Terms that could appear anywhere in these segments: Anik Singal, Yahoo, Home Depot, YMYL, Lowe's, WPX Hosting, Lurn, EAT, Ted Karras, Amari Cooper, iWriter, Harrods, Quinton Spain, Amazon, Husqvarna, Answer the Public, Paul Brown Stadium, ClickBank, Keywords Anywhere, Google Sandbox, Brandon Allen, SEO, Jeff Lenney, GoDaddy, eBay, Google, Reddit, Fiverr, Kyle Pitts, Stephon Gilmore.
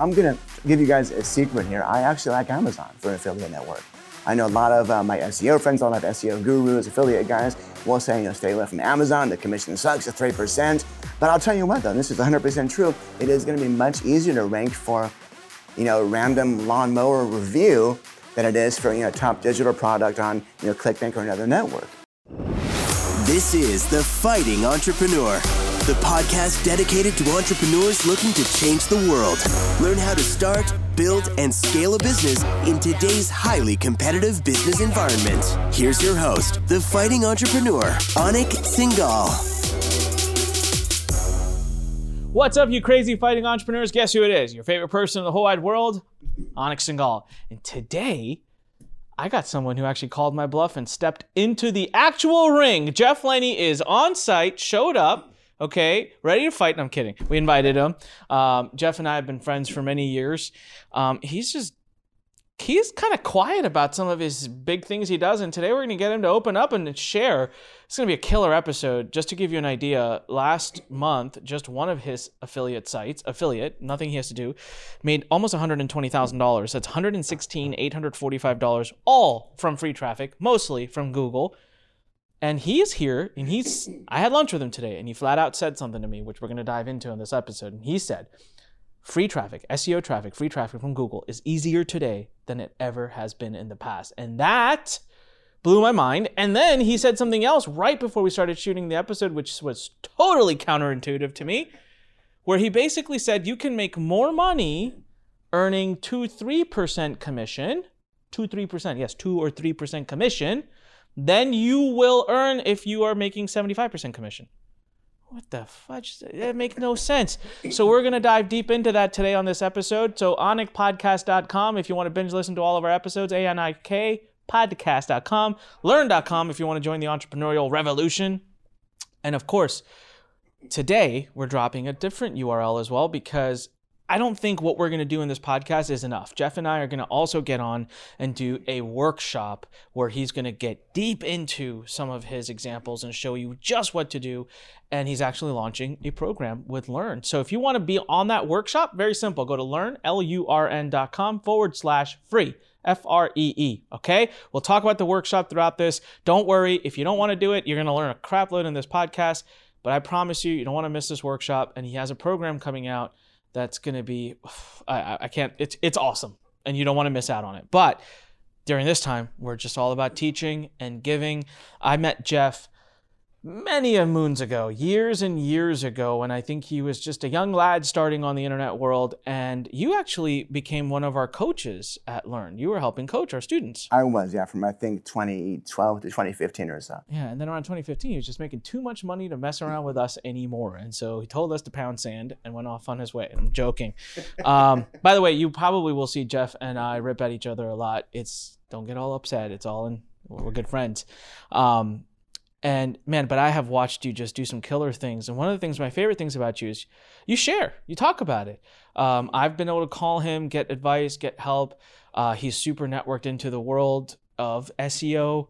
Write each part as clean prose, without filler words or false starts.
I'm gonna give you guys a secret here. I actually like Amazon for an affiliate network. I know a lot of my SEO friends, a lot of SEO gurus, affiliate guys will say, you know, stay away from Amazon, the commission sucks at 3%. But I'll tell you what though, this is 100% true. It is gonna be much easier to rank for, you know, random lawnmower review than it is for, you know, top digital product on, you know, ClickBank or another network. This is The Fighting Entrepreneur, the podcast dedicated to entrepreneurs looking to change the world. Learn how to start, build, and scale a business in today's highly competitive business environment. Here's your host, The Fighting Entrepreneur, Anik Singal. What's up, you crazy fighting entrepreneurs? Guess who it is? Your favorite person in the whole wide world, Anik Singal. And today, I got someone who actually called my bluff and stepped into the actual ring. Jeff Lenney is on site, showed up, okay, ready to fight. No, I'm kidding. We invited him. Jeff and I have been friends for many years. He's kind of quiet about some of his big things he does, and today we're going to get him to open up and share. It's going to be a killer episode. Just to give you an idea, last month, just one of his affiliate sites, nothing he has to do, made almost $120,000. That's $116,845, all from free traffic, mostly from Google. And he is here, and I had lunch with him today, and he flat out said something to me, which we're going to dive into in this episode. And he said, free traffic, SEO traffic, free traffic from Google is easier today than it ever has been in the past. And that blew my mind. And then he said something else right before we started shooting the episode, which was totally counterintuitive to me, where he basically said you can make more money earning 2-3% commission, 2-3%, yes, 2 or 3% commission, than you will earn if you are making 75% commission. What the fudge? That makes no sense. So we're going to dive deep into that today on this episode. So anikpodcast.com if you want to binge listen to all of our episodes, anikpodcast.com, learn.com if you want to join the entrepreneurial revolution. And of course, today we're dropping a different URL as well because I don't think what we're going to do in this podcast is enough. Jeff and I are going to also get on and do a workshop where he's going to get deep into some of his examples and show you just what to do. And he's actually launching a program with Lurn. So if you want to be on that workshop, very simple. Go to Lurn, LURN.com/free, FREE. Okay. We'll talk about the workshop throughout this. Don't worry. If you don't want to do it, you're going to learn a crap load in this podcast, but I promise you, you don't want to miss this workshop. And he has a program coming out that's going to be, I can't, it's awesome. And you don't want to miss out on it. But during this time, we're just all about teaching and giving. I met Jeff many moons ago, years and years ago, and I think he was just a young lad starting on the internet world. And you actually became one of our coaches at Lurn. You were helping coach our students. I was, yeah, from I think 2012 to 2015 or so. Yeah, and then around 2015, he was just making too much money to mess around with us anymore. And so he told us to pound sand and went off on his way. And I'm joking. By the way, you probably will see Jeff and I rip at each other a lot. Don't get all upset. It's all in, we're good friends. And man, but I have watched you just do some killer things. And one of the things, my favorite things about you is you share, you talk about it. I've been able to call him, get advice, get help. He's super networked into the world of SEO.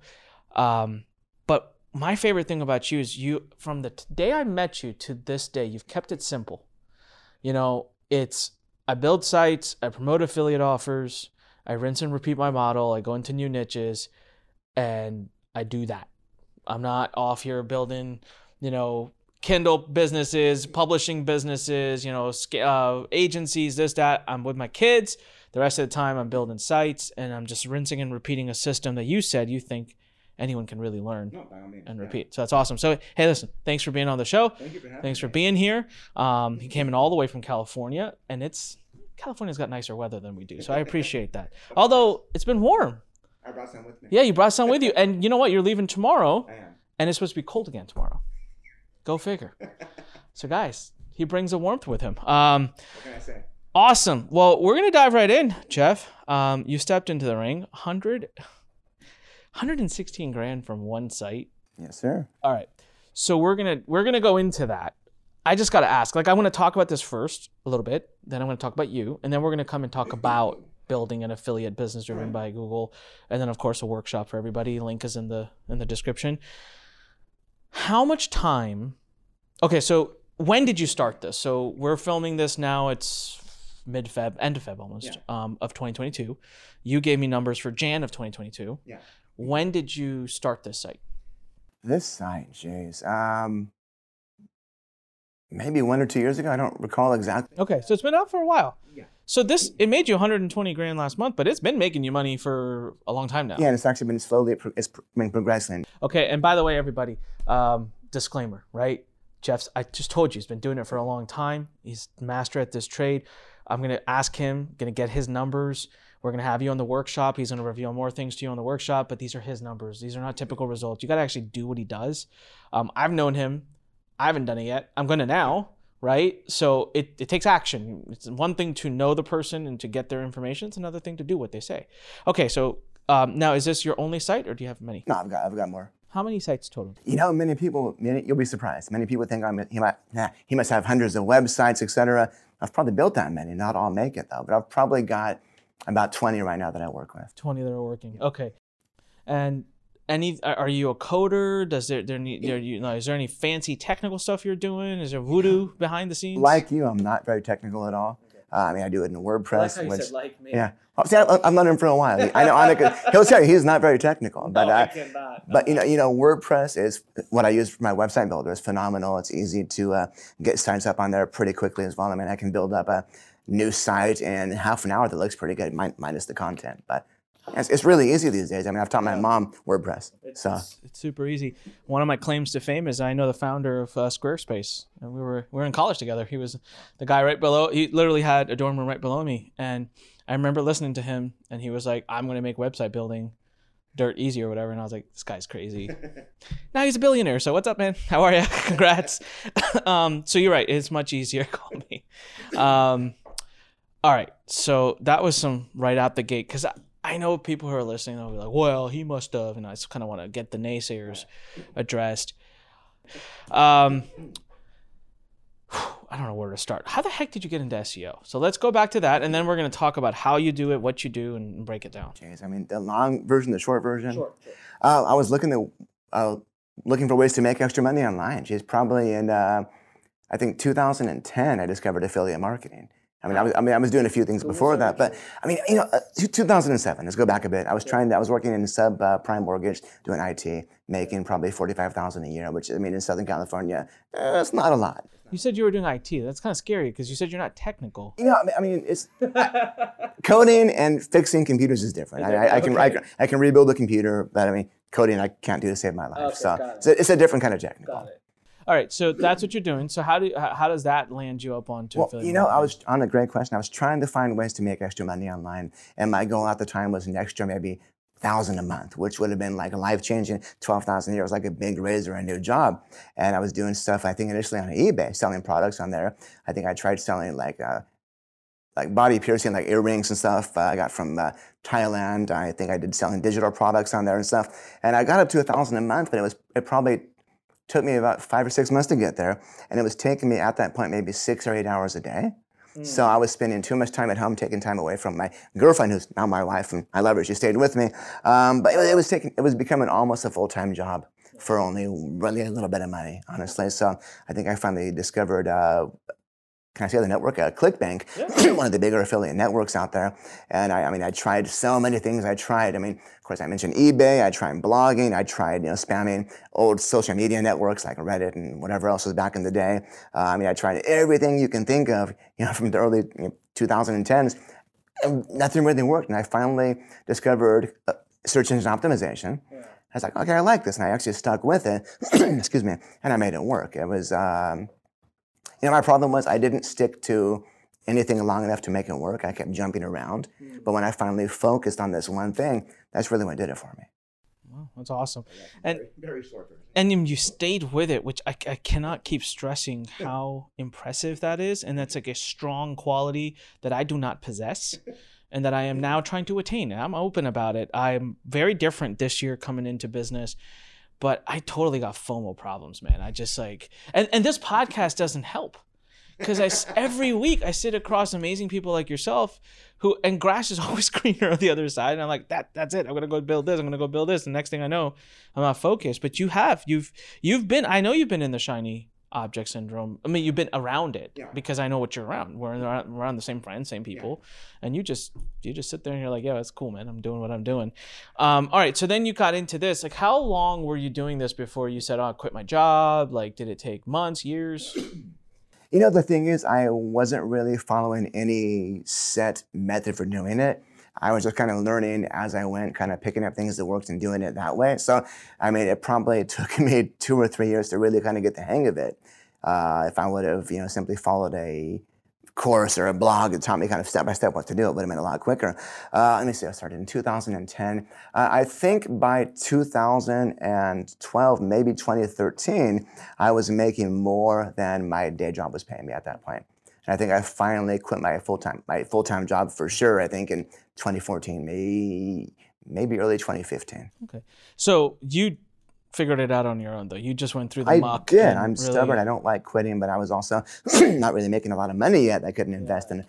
But my favorite thing about you is you, from the day I met you to this day, you've kept it simple. You know, it's, I build sites, I promote affiliate offers, I rinse and repeat my model, I go into new niches, and I do that. I'm not off here building, you know, Kindle businesses, publishing businesses, you know, agencies, this, that. I'm with my kids. The rest of the time I'm building sites and I'm just rinsing and repeating a system that you said you think anyone can really learn and repeat. Yeah. So that's awesome. So, hey, listen, thanks for being on the show. Thank you for having me. For being here. He came in all the way from California, and California's got nicer weather than we do. So I appreciate that. Although it's been warm. I brought some with me. Yeah, you brought some with you. And you know what? You're leaving tomorrow. I am. And it's supposed to be cold again tomorrow. Go figure. So guys, he brings a warmth with him. What can I say? Awesome. Well, we're going to dive right in, Jeff. You stepped into the ring. 116 grand from one site. Yes, sir. All right. So we're going to go into that. I just got to ask, like, I want to talk about this first a little bit. Then I'm going to talk about you. And then we're going to come and talk about building an affiliate business driven by Google. And then of course a workshop for everybody. Link is in the description. How much time? Okay, so when did you start this? So we're filming this now. It's mid-Feb, end of Feb almost, of 2022. You gave me numbers for Jan of 2022. Yeah. When did you start this site? This site, geez, maybe 1 or 2 years ago. I don't recall exactly. Okay, so it's been out for a while. Yeah. So this, it made you 120 grand last month, but it's been making you money for a long time now. Yeah, and it's actually been slowly, it's been progressing. Okay, and by the way, everybody, disclaimer, right? Jeff's, I just told you, he's been doing it for a long time. He's master at this trade. I'm gonna ask him, gonna get his numbers. We're gonna have you on the workshop. He's gonna reveal more things to you on the workshop, but these are his numbers. These are not typical results. You gotta actually do what he does. I've known him. I haven't done it yet. I'm gonna now, right? So it takes action. It's one thing to know the person and to get their information. It's another thing to do what they say. Okay, so now is this your only site or do you have many? No, I've got more. How many sites total? You know, you'll be surprised. Many people think he must have hundreds of websites, etc. I've probably built that many. Not all make it though, but I've probably got about 20 right now that I work with. 20 that are working. Okay. And are you a coder? Is there any fancy technical stuff you're doing? Is there voodoo behind the scenes? Like you, I'm not very technical at all. I mean, I do it in WordPress. I like how you said like me. Yeah. Oh, see, I've known him for a while. I know Anik, he'll tell you he's not very technical. But, no, I cannot. But you know, WordPress is what I use for my website builder. It's phenomenal. It's easy to get sites up on there pretty quickly as well. I mean, I can build up a new site in half an hour that looks pretty good, minus the content. But it's really easy these days. I mean, I've taught my mom WordPress. It's super easy. One of my claims to fame is I know the founder of Squarespace, and we were in college together. He was the guy right below. He literally had a dorm room right below me, and I remember listening to him, and he was like, "I'm going to make website building dirt easy" or whatever, and I was like, "This guy's crazy." Now he's a billionaire. So what's up, man? How are you? Congrats. So you're right. It's much easier. Call me. All right. So that was some right out the gate because I know people who are listening, they'll be like, well, he must have, and I just kind of want to get the naysayers addressed. I don't know where to start. How the heck did you get into SEO? So let's go back to that, and then we're going to talk about how you do it, what you do, and break it down. Jeez, I mean, the long version, the short version. Sure. I was looking for ways to make extra money online. Jeez, probably in, I think, 2010, I discovered affiliate marketing. I was doing a few things before that, but 2007. Let's go back a bit. I was working in sub prime mortgage, doing IT, making probably $45,000 a year, which in Southern California, it's not a lot. You said you were doing IT. That's kind of scary because you said you're not technical. It's coding and fixing computers is different. I can rebuild a computer, but coding I can't do to save my life. Okay, so it's a different kind of technical. Got it. All right, so that's what you're doing. So how does that land you up onto affiliate? Well, marketing? I was on a great question. I was trying to find ways to make extra money online, and my goal at the time was an extra maybe $1,000 a month, which would have been like a life-changing $12,000 a year. It was like a big raise or a new job. And I was doing stuff, I think, initially on eBay, selling products on there. I think I tried selling like body piercing, like earrings and stuff I got from Thailand. I think I did selling digital products on there and stuff. And I got up to $1,000 a month, but it probably took me about 5 or 6 months to get there, and it was taking me at that point maybe 6 or 8 hours a day. Mm. So I was spending too much time at home, taking time away from my girlfriend, who's now my wife, and I love her. She stayed with me, but it was becoming almost a full-time job for only really a little bit of money, honestly. So I think I finally discovered. Can I say the network? ClickBank, yeah. One of the bigger affiliate networks out there. And I tried so many things. Of course, I mentioned eBay. I tried blogging. I tried, spamming old social media networks like Reddit and whatever else was back in the day. I tried everything you can think of, from the early 2010s. And nothing really worked. And I finally discovered search engine optimization. Yeah. I was like, okay, I like this. And I actually stuck with it. Excuse me. And I made it work. It was... my problem was I didn't stick to anything long enough to make it work. I kept jumping around. Mm. But when I finally focused on this one thing, that's really what did it for me. Wow, that's awesome. And very, very short version. And you stayed with it, which I cannot keep stressing how impressive that is. And that's like a strong quality that I do not possess and that I am now trying to attain. And I'm open about it. I'm very different this year coming into business. But I totally got FOMO problems, man. I just and this podcast doesn't help because every week I sit across amazing people like yourself and grass is always greener on the other side. And I'm like, that's it. I'm going to go build this. I'm going to go build this. The next thing I know, I'm not focused, but you've been in the shiny object syndrome. I mean, you've been around it because I know what you're around. We're around the same friends, same people, and you just sit there and you're like, yeah, that's cool, man. I'm doing what I'm doing. All right. So then you got into this. Like, how long were you doing this before you said, "Oh, I quit my job"? Like, did it take months, years? You know, the thing is, I wasn't really following any set method for doing it. I was just kind of learning as I went, kind of picking up things that worked and doing it that way. So, I mean, it probably took me 2 or 3 years to really kind of get the hang of it. If I would have, you know, simply followed a course or a blog that taught me kind of step-by-step what to do, it would have been a lot quicker. Let me see, I started in 2010. I think by 2012, maybe 2013, I was making more than my day job was paying me at that point. And I think I finally quit my full-time job for sure, I think in 2014, maybe early 2015. Okay. So you figured it out on your own, though. You just went through the muck. I did. I'm really stubborn. I don't like quitting, but I was also not really making a lot of money yet. I couldn't invest in it.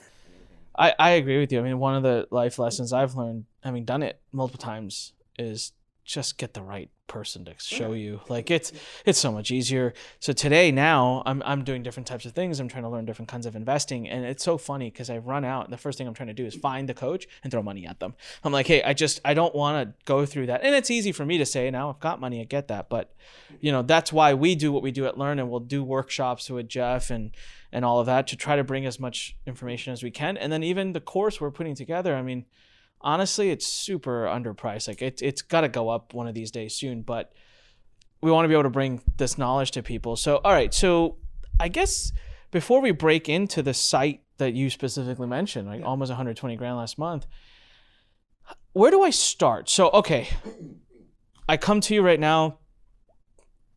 I agree with you. I mean, one of the life lessons I've learned, having done it multiple times, is just get the right person to show you. Like, it's so much easier. So today, now I'm doing different types of things. I'm trying to learn different kinds of investing, and it's so funny because I've run out, and the first thing I'm trying to do is find the coach and throw money at them. I'm like, hey, I don't want to go through that. And it's easy for me to say, now I've got money, I get that, but you know, that's why we do what we do at Lurn, and we'll do workshops with Jeff and all of that to try to bring as much information as we can. And then even the course we're putting together, I mean, honestly, it's super underpriced. Like, it's got to go up one of these days soon, but we want to be able to bring this knowledge to people. So, all right. So I guess before we break into the site that you specifically mentioned, like almost 120 grand last month, where do I start? So, okay, I come to you right now.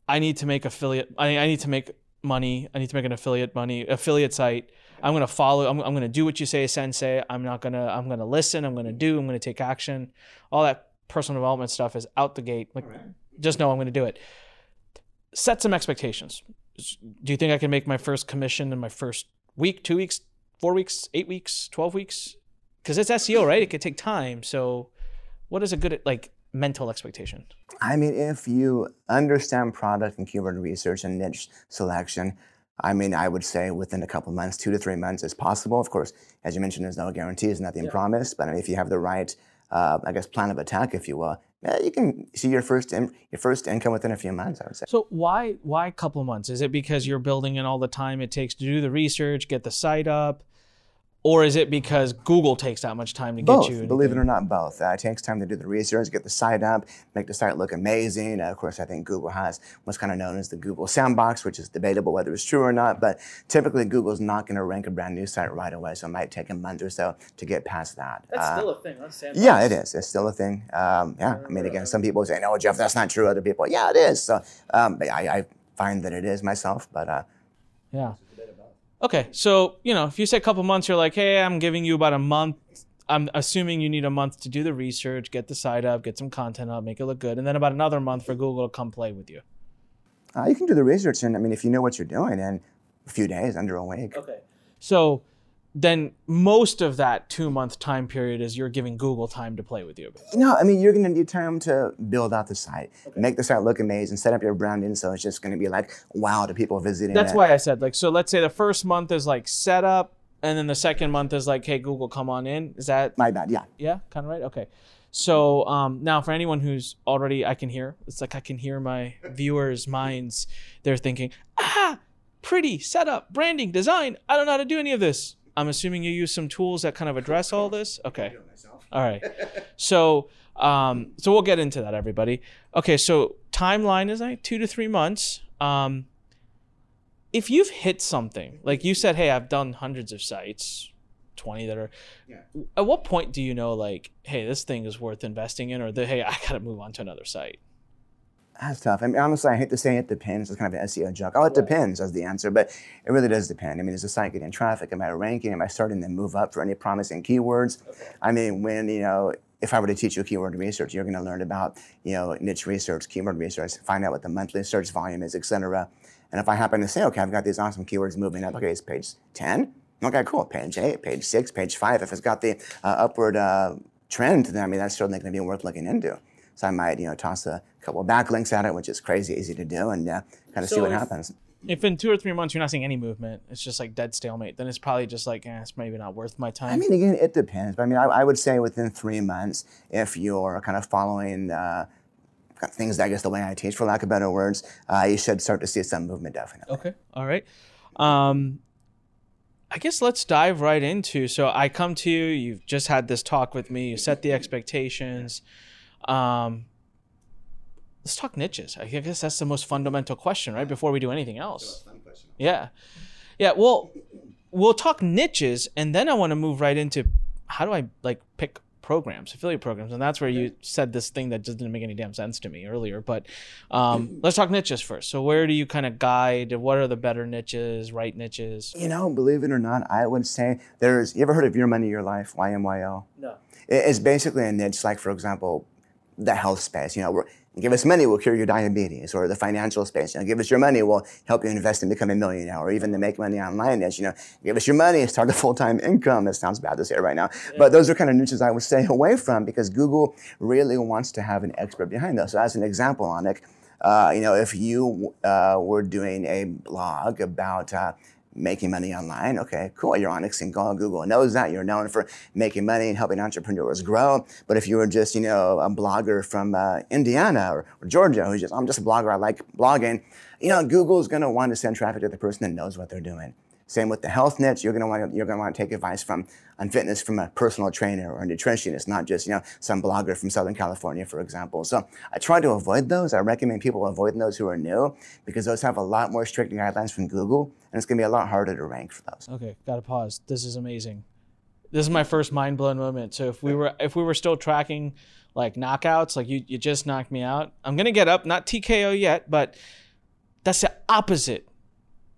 I need to make affiliate site. I'm going to follow. I'm going to do what you say, Sensei. I'm going to listen. I'm going to take action. All that personal development stuff is out the gate. Like, just know I'm going to do it. Set some expectations. Do you think I can make my first commission in my first week, 2 weeks, 4 weeks, 8 weeks, 12 weeks? Because it's SEO, right? It could take time. So what is a good, like, mental expectation? I mean, if you understand product and keyword research and niche selection, I mean, I would say within a couple of months, 2 to 3 months is possible. Of course, as you mentioned, there's no guarantees, nothing promised. But I mean, if you have the right, plan of attack, if you will, you can see your first income within a few months, I would say. So why a couple of months? Is it because you're building in all the time it takes to do the research, get the site up? Or is it because Google takes that much time to get you? Both, believe it or not, both. It takes time to do the research, get the site up, make the site look amazing. Of course, I think Google has what's kind of known as the Google Sandbox, which is debatable whether it's true or not. But typically, Google's not going to rank a brand new site right away, so it might take a month or so to get past that. That's still a thing, huh? Sandbox. Yeah, it is. It's still a thing. I mean, again, some people say, "No, Jeff, that's not true." Other people, "Yeah, it is." So I find that it is myself, but yeah. Okay, so, you know, if you say a couple months, you're like, hey, I'm giving you about a month. I'm assuming you need a month to do the research, get the site up, get some content up, make it look good, and then about another month for Google to come play with you. You can do the research, and I mean, if you know what you're doing, in a few days, under a week. Okay, so then most of that 2 month time period is you're giving Google time to play with you. No, I mean, you're going to need time to build out the site, make the site look amazing, set up your branding so it's just going to be like, wow, to people visiting. That's why I said, like, so let's say the first month is like set up, and then the second month is like, hey, Google, come on in. Is that? My bad, yeah. Yeah, kind of right? Okay. So now for anyone who's already, I can hear my viewers' minds. They're thinking, pretty, setup, branding, design. I don't know how to do any of this. I'm assuming you use some tools that kind of address all this? Okay. All right. So we'll get into that, everybody. Okay, so timeline is like 2 to 3 months. If you've hit something, like you said, hey, I've done hundreds of sites, 20 that are... Yeah. At what point do you know, like, hey, this thing is worth investing in, or hey, I got to move on to another site? That's tough. I mean, honestly, I hate to say it depends. It's kind of an SEO joke. Oh, it depends as the answer, but it really does depend. I mean, is the site getting traffic? Am I ranking? Am I starting to move up for any promising keywords? Okay. I mean, when, you know, if I were to teach you keyword research, you're going to learn about, you know, niche research, keyword research, find out what the monthly search volume is, et cetera. And if I happen to say, okay, I've got these awesome keywords moving up. Okay, it's page 10. Okay, cool. Page 8, page 6, page 5. If it's got the upward trend, then I mean, that's certainly going to be worth looking into. So I might, you know, toss a couple of backlinks at it, which is crazy easy to do, and kind of see what happens. if in 2 or 3 months you're not seeing any movement, it's just like dead stalemate, then it's probably just like, eh, it's maybe not worth my time. I mean, again, it depends. But I mean, I would say within 3 months, if you're kind of following things, I guess, the way I teach, for lack of better words, you should start to see some movement, definitely. Okay. All right. I guess let's dive right into, so I come to you, you've just had this talk with me, you set the expectations. Let's talk niches. I guess that's the most fundamental question, right? Before we do anything else. Yeah. Yeah. Well, we'll talk niches, and then I want to move right into how do I like pick programs, affiliate programs. And that's where you said this thing that just didn't make any damn sense to me earlier, but let's talk niches first. So where do you kind of guide? What are the better niches, right niches? You know, believe it or not, I would say you ever heard of Your Money, Your Life, YMYL? No. It's basically a niche, like for example, the health space, you know, give us money, we'll cure your diabetes, or the financial space, you know, give us your money, we'll help you invest and become a millionaire, or even to make money online, as you know, give us your money, start a full-time income. That sounds bad to say right now, but those are kind of niches I would stay away from because Google really wants to have an expert behind those. So as an example, Anik, you know, if you were doing a blog about making money online, okay, cool, you're Anik Singal, Google knows that, you're known for making money and helping entrepreneurs grow. But if you were just, you know, a blogger from Indiana or Georgia, who's just, I'm just a blogger, I like blogging, you know, Google's gonna want to send traffic to the person that knows what they're doing. Same with the health niche, you're gonna want to take advice on fitness from a personal trainer or a nutritionist, not just, you know, some blogger from Southern California, for example. So I try to avoid those. I recommend people avoid those who are new because those have a lot more strict guidelines from Google, and it's gonna be a lot harder to rank for those. Okay, gotta pause. This is amazing. This is my first mind blown moment. So if we were still tracking like knockouts, like you just knocked me out. I'm gonna get up, not TKO yet, but that's the opposite.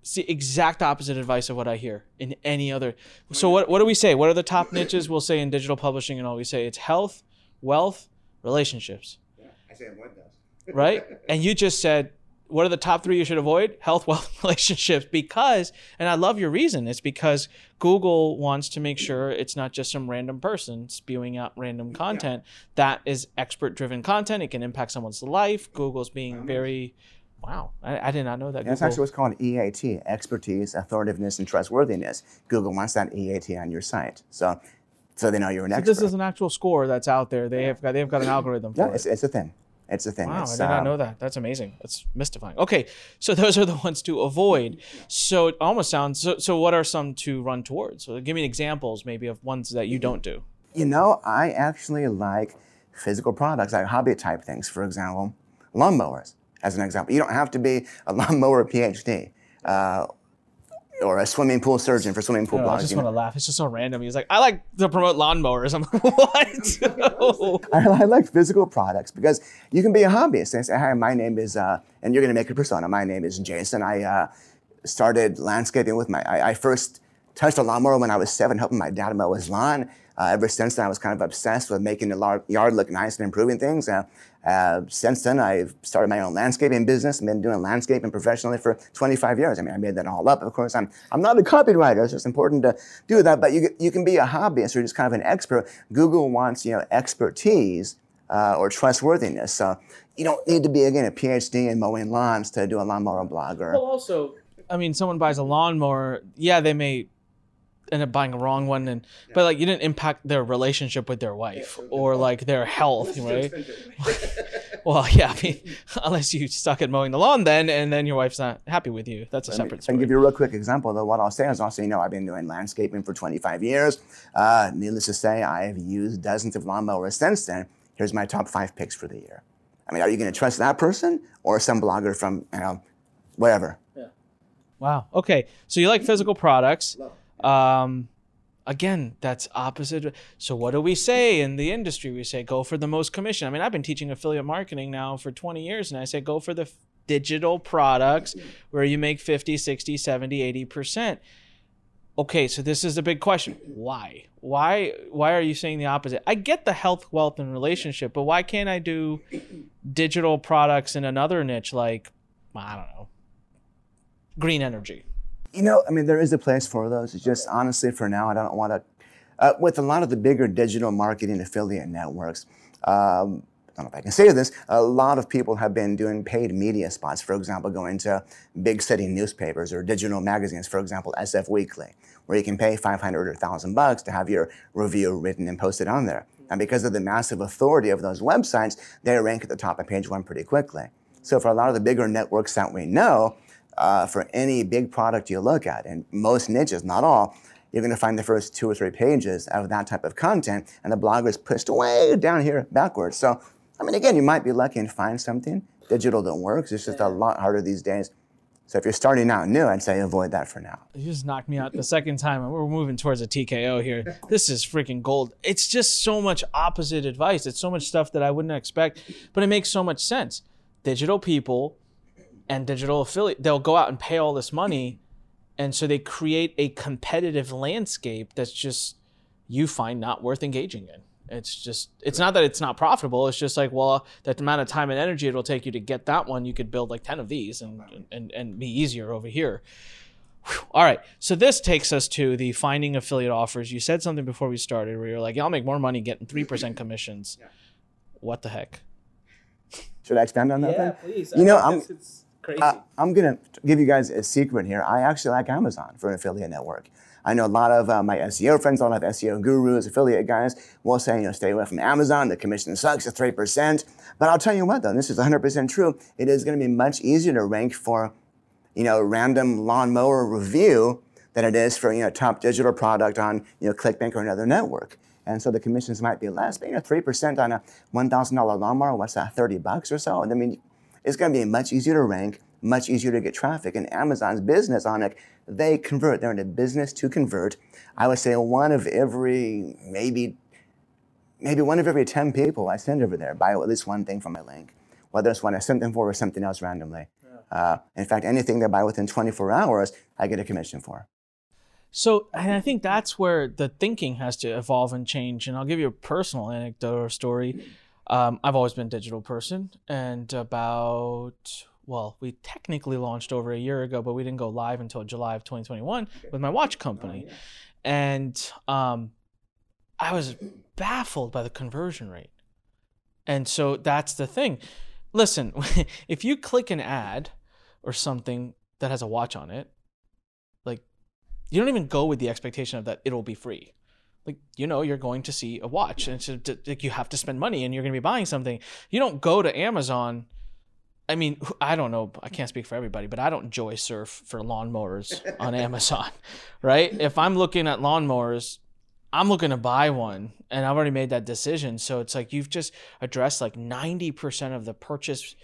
It's the exact opposite advice of what I hear in any other. So what do we say? What are the top niches we'll say in digital publishing and all? We say it's health, wealth, relationships. Yeah, I say avoid those. Right? And you just said, what are the top three you should avoid? Health, wealth, relationships. Because, and I love your reason, it's because Google wants to make sure it's not just some random person spewing out random content. Yeah. That is expert-driven content. It can impact someone's life. Google's being very... Wow, I did not know that. That's actually what's called EAT, expertise, authoritiveness, and trustworthiness. Google wants that EAT on your site, so they know you're an expert. This is an actual score that's out there. They've got an algorithm for it. It's a thing. It's a thing. Wow, I did not know that. That's amazing. That's mystifying. Okay, so those are the ones to avoid. So it almost sounds. So what are some to run towards? So give me examples, maybe, of ones that you don't do. You know, I actually like physical products, like hobby type things. For example, lawnmowers. As an example, you don't have to be a lawnmower PhD or a swimming pool surgeon for swimming pool blogs. I just want to laugh. It's just so random. He was like, I like to promote lawnmowers. I'm like, what? I like physical products because you can be a hobbyist. They say, hi, my name is, and you're going to make a persona. My name is Jason. I started landscaping with I first touched a lawnmower when I was 7, helping my dad mow his lawn. Ever since then, I was kind of obsessed with making the yard look nice and improving things. Since then, I've started my own landscaping business. I've been doing landscaping professionally for 25 years. I mean, I made that all up. Of course, I'm not a copywriter, so it's just important to do that. But you can be a hobbyist or just kind of an expert. Google wants, you know, expertise or trustworthiness. So you don't need to be, again, a PhD in mowing lawns to do a lawnmower blog. Well, also, I mean, someone buys a lawnmower. Yeah, they may end up buying a wrong one, but like you didn't impact their relationship with their wife or like their health, right? Well, yeah, I mean, unless you suck at mowing the lawn then your wife's not happy with you. That's a separate story. I can give you a real quick example, though. What I'll say is also, you know, I've been doing landscaping for 25 years. Needless to say, I have used dozens of lawnmowers since then. Here's my top 5 picks for the year. I mean, are you going to trust that person or some blogger from, you know, whatever? Yeah. Wow. Okay. So you like physical products. Again, that's opposite. So what do we say in the industry? We say go for the most commission. I mean, I've been teaching affiliate marketing now for 20 years, and I say go for the digital products where you make 50, 60, 70, 80%. Okay, so this is the big question. Why are you saying the opposite? I get the health, wealth, and relationship, but why can't I do digital products in another niche like, I don't know, green energy? You know, I mean, there is a place for those. It's just, honestly, for now, I don't want to... with a lot of the bigger digital marketing affiliate networks, don't know if I can say this, a lot of people have been doing paid media spots, for example, going to big city newspapers or digital magazines, for example, SF Weekly, where you can pay $500 or $1,000 to have your review written and posted on there. And because of the massive authority of those websites, they rank at the top of page one pretty quickly. So for a lot of the bigger networks that we know, for any big product you look at, in most niches, not all, you're going to find the first 2 or 3 pages of that type of content, and the blogger is pushed way down here backwards. So, I mean, again, you might be lucky and find something digital that works. It's just a lot harder these days. So if you're starting out new, I'd say avoid that for now. You just knocked me out the second time, and we're moving towards a TKO here. This is freaking gold. It's just so much opposite advice. It's so much stuff that I wouldn't expect, but it makes so much sense. Digital people and digital affiliate, they'll go out and pay all this money. And so they create a competitive landscape that's just, you find not worth engaging in. It's just, it's not that it's not profitable. It's just like, well, that amount of time and energy it'll take you to get that one, you could build like 10 of these and be easier over here. Whew. All right. So this takes us to the finding affiliate offers. You said something before we started where you're like, yeah, I'll make more money getting 3% commissions. Yeah. What the heck? Should I expand on that? Yeah, then? Please. You know, I'm going to give you guys a secret here. I actually like Amazon for an affiliate network. I know a lot of my SEO friends, a lot of SEO gurus, affiliate guys will say, you know, stay away from Amazon. The commission sucks at 3%. But I'll tell you what, though, this is 100% true. It is going to be much easier to rank for, you know, random lawnmower review than it is for, you know, top digital product on, you know, ClickBank or another network. And so the commissions might be less. But, you know, 3% on a $1,000 lawnmower, what's that, $30 or so? And I mean, it's going to be much easier to rank, much easier to get traffic. And Amazon's business on it, they convert. They're in a business to convert. I would say one of every 10 people I send over there buy at least one thing from my link, whether it's one I sent them for or something else randomly. Yeah. In fact, anything they buy within 24 hours, I get a commission for. So, and I think that's where the thinking has to evolve and change. And I'll give you a personal anecdote or story. I've always been a digital person, and we technically launched over a year ago, but we didn't go live until July of 2021 with my watch company. Oh, yeah. And I was baffled by the conversion rate. And so that's the thing. Listen, if you click an ad or something that has a watch on it, like you don't even go with the expectation of that it'll be free. Like, you know, you're going to see a watch, and so like you have to spend money and you're going to be buying something. You don't go to Amazon. I mean, I don't know. I can't speak for everybody, but I don't joy surf for lawnmowers on Amazon, right? If I'm looking at lawnmowers, I'm looking to buy one, and I've already made that decision. So it's like you've just addressed like 90% of the purchase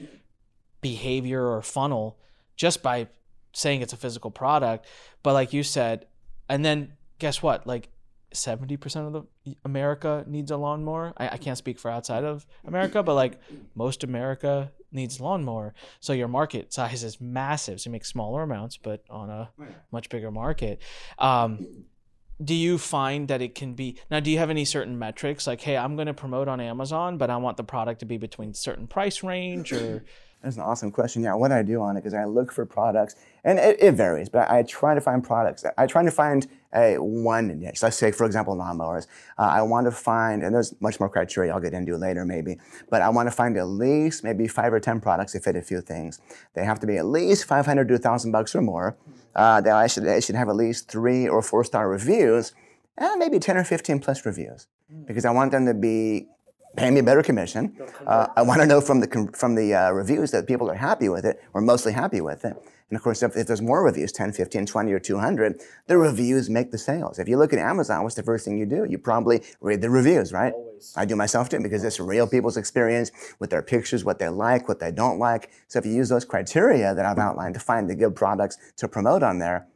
behavior or funnel just by saying it's a physical product. But like you said, and then guess what? Like, 70% of America needs a lawnmower. I can't speak for outside of America, but like most America needs a lawnmower. So your market size is massive. So you make smaller amounts, but on a much bigger market. Do you find that it can be, now do you have any certain metrics like, hey, I'm going to promote on Amazon, but I want the product to be between certain price range or? That's an awesome question. Yeah, what I do on it is I look for products, and it varies, but I try to find products. I try to find one niche. Let's say, for example, lawnmowers. I want to find, and there's much more criteria I'll get into later maybe, but I want to find at least maybe 5 or 10 products that fit a few things. They have to be at least $500 to $1,000 or more. They should have at least 3 or 4-star reviews, and maybe 10 or 15 plus reviews, because I want them to be pay me a better commission. I want to know from the reviews that people are happy with it, or mostly happy with it. And of course, if there's more reviews, 10, 15, 20, or 200, the reviews make the sales. If you look at Amazon, what's the first thing you do? You probably read the reviews, right? Always. I do myself too, because it's real people's experience with their pictures, what they like, what they don't like. So if you use those criteria that I've outlined to find the good products to promote on there,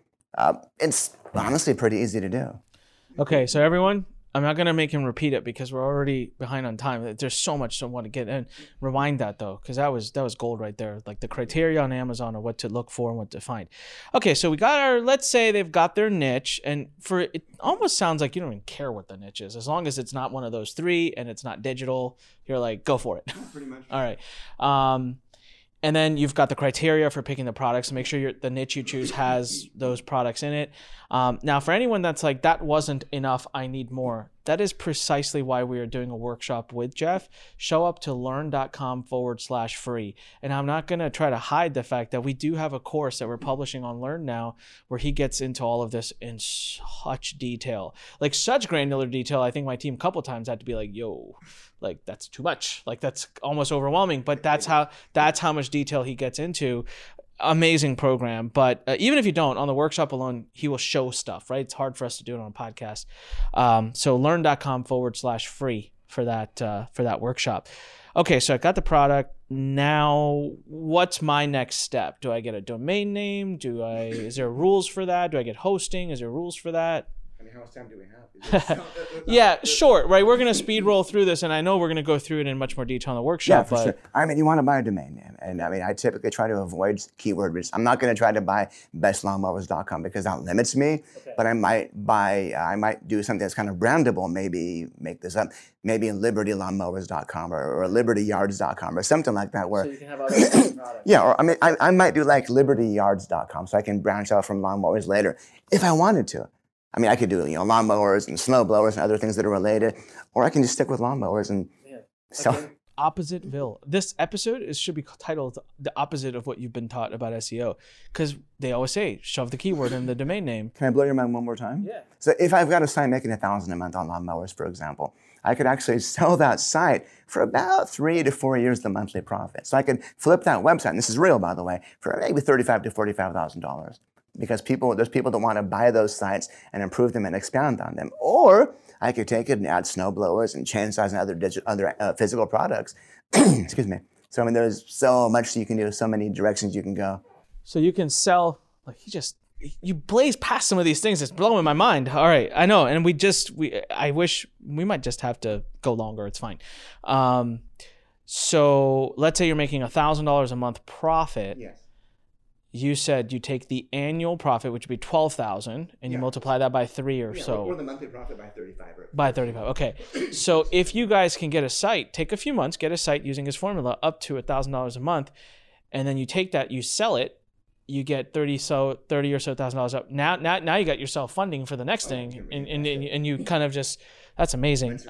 it's honestly pretty easy to do. Okay, so everyone, I'm not going to make him repeat it because we're already behind on time. There's so much I want to get in. Rewind that, though, because that was gold right there. Like the criteria on Amazon or what to look for and what to find. Okay, so we got our, let's say they've got their niche. And for it almost sounds like you don't even care what the niche is. As long as it's not one of those three and it's not digital, you're like, go for it. Pretty much. All right. And then you've got the criteria for picking the products. Make sure the niche you choose has those products in it. Now, for anyone that's like, that wasn't enough, I need more. That is precisely why we are doing a workshop with Jeff. Show up to learn.com/free. And I'm not going to try to hide the fact that we do have a course that we're publishing on Lurn now where he gets into all of this in such detail, like such granular detail. I think my team a couple times had to be like, yo, like that's too much. Like that's almost overwhelming, but that's how much detail he gets into. Amazing program. But even if you don't, on the workshop alone, he will show stuff, right? It's hard for us to do it on a podcast. So learn.com/free for that workshop. Okay, so I've got the product. Now, what's my next step? Do I get a domain name? Is there rules for that? Do I get hosting? Is there rules for that? I mean, how much time do we have? Yeah, short, right? We're going to speed roll through this, and I know we're going to go through it in much more detail in the workshop. Yeah, but... sure. I mean, you want to buy a domain name. And I mean, I typically try to avoid keyword research. I'm not going to try to buy bestlawnmowers.com because that limits me, okay. But I might buy, I might do something that's kind of brandable, maybe make this up, maybe libertylawnmowers.com or libertyyards.com or something like that. Where, so you can have other products. Yeah, or I mean, I might do like libertyyards.com so I can branch out from lawnmowers later if I wanted to. I mean, I could do, you know, lawnmowers and snowblowers and other things that are related, or I can just stick with lawnmowers and sell. Okay. Oppositeville. This episode should be titled The Opposite of What You've Been Taught About SEO, because they always say, shove the keyword in the domain name. Can I blow your mind one more time? Yeah. So if I've got a site making $1,000 a month on lawnmowers, for example, I could actually sell that site for about 3 to 4 years the monthly profit. So I could flip that website, and this is real, by the way, for maybe $35,000 to $45,000. Because there's people that want to buy those sites and improve them and expound on them. Or I could take it and add snowblowers and chainsaws and other physical products. Excuse me. So I mean, there's so much you can do, so many directions you can go. So you can sell, like you blaze past some of these things. It's blowing my mind. All right, I know. And I wish we might just have to go longer. It's fine. So let's say you're making $1,000 a month profit. Yes. You said you take the annual profit, which would be $12,000, and you multiply that by 3 or so. Or the monthly profit by 35. By 35, okay. So if you guys can get a site, take a few months, get a site using his formula up to $1,000 a month, and then you take that, you sell it, you get $30,000 up. Now you got yourself funding for the next thing, and you kind of just, that's amazing.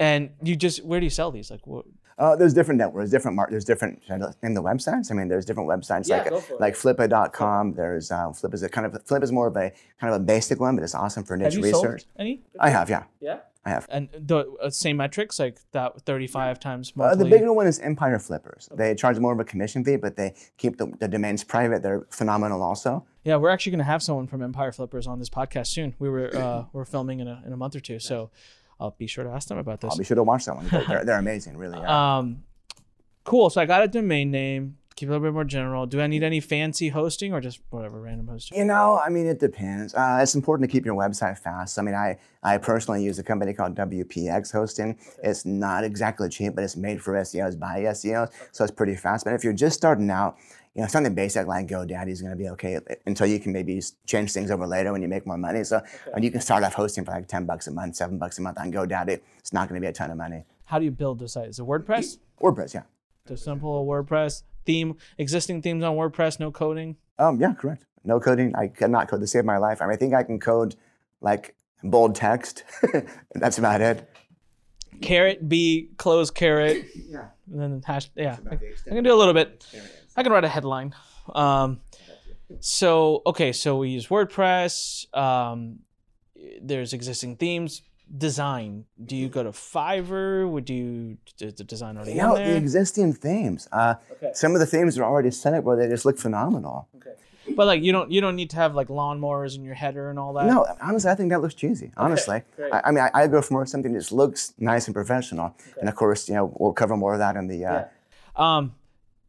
And you just, where do you sell these? Like what? There's different networks, there's different in the websites. I mean, there's different websites like Flippa.com. There's Flippa is more of a kind of a basic one, but it's awesome for niche research. Have you sold any? I have, yeah. Yeah. I have. And the same metrics, like that 35 times monthly? The bigger one is Empire Flippers. Okay. They charge more of a commission fee, but they keep the domains private. They're phenomenal also. Yeah, we're actually going to have someone from Empire Flippers on this podcast soon. We were we're filming in a month or two, so. I'll be sure to ask them about this. I'll be sure to watch that one. They're amazing, really. Yeah. Cool. So I got a domain name. Keep it a little bit more general. Do I need any fancy hosting or just whatever random hosting? You know, I mean, it depends. It's important to keep your website fast. I mean, I personally use a company called WPX Hosting. Okay. It's not exactly cheap, but it's made for SEOs by SEOs, so it's pretty fast. But if you're just starting out, you know, something basic like GoDaddy is going to be okay until you can maybe change things over later when you make more money. So and you can start off hosting for like $10 a month, $7 a month on GoDaddy. It's not going to be a ton of money. How do you build the site? Is it WordPress? WordPress, yeah. So simple WordPress theme, existing themes on WordPress, no coding? Yeah, correct. No coding. I could not code to save my life. I mean, I think I can code like bold text. That's about it. Caret B, close caret. Yeah. And then hash. Yeah. I can do a little bit. I can write a headline. So we use WordPress. There's existing themes. Design. Do you go to Fiverr? Would you the design already in there? The existing themes. Some of the themes are already set up where they just look phenomenal. Okay. But like you don't need to have like lawnmowers in your header and all that. No, honestly, I think that looks cheesy. Honestly, okay, I go for more something that just looks nice and professional. Okay. And of course, you know, we'll cover more of that in the.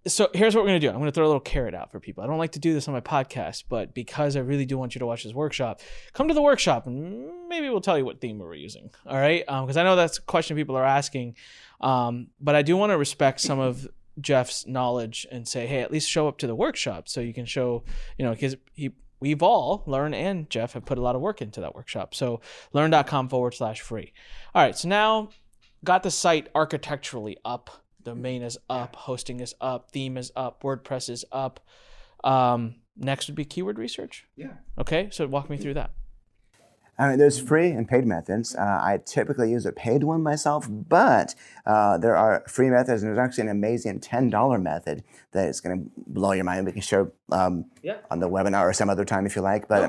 So here's what we're going to do. I'm going to throw a little carrot out for people. I don't like to do this on my podcast, but because I really do want you to watch this workshop, come to the workshop and maybe we'll tell you what theme we're using. All right? Because I know that's a question people are asking. But I do want to respect some of Jeff's knowledge and say, hey, at least show up to the workshop so you can show, you know, because we've all, Lurn and Jeff, have put a lot of work into that workshop. So learn.com/free. All right. So now got the site architecturally up. Domain is up, hosting is up, theme is up, WordPress is up. Next would be keyword research. Yeah. Okay, so walk me through that. I mean, there's free and paid methods. I typically use a paid one myself, but there are free methods, and there's actually an amazing $10 method that is going to blow your mind. We can share on the webinar or some other time if you like. But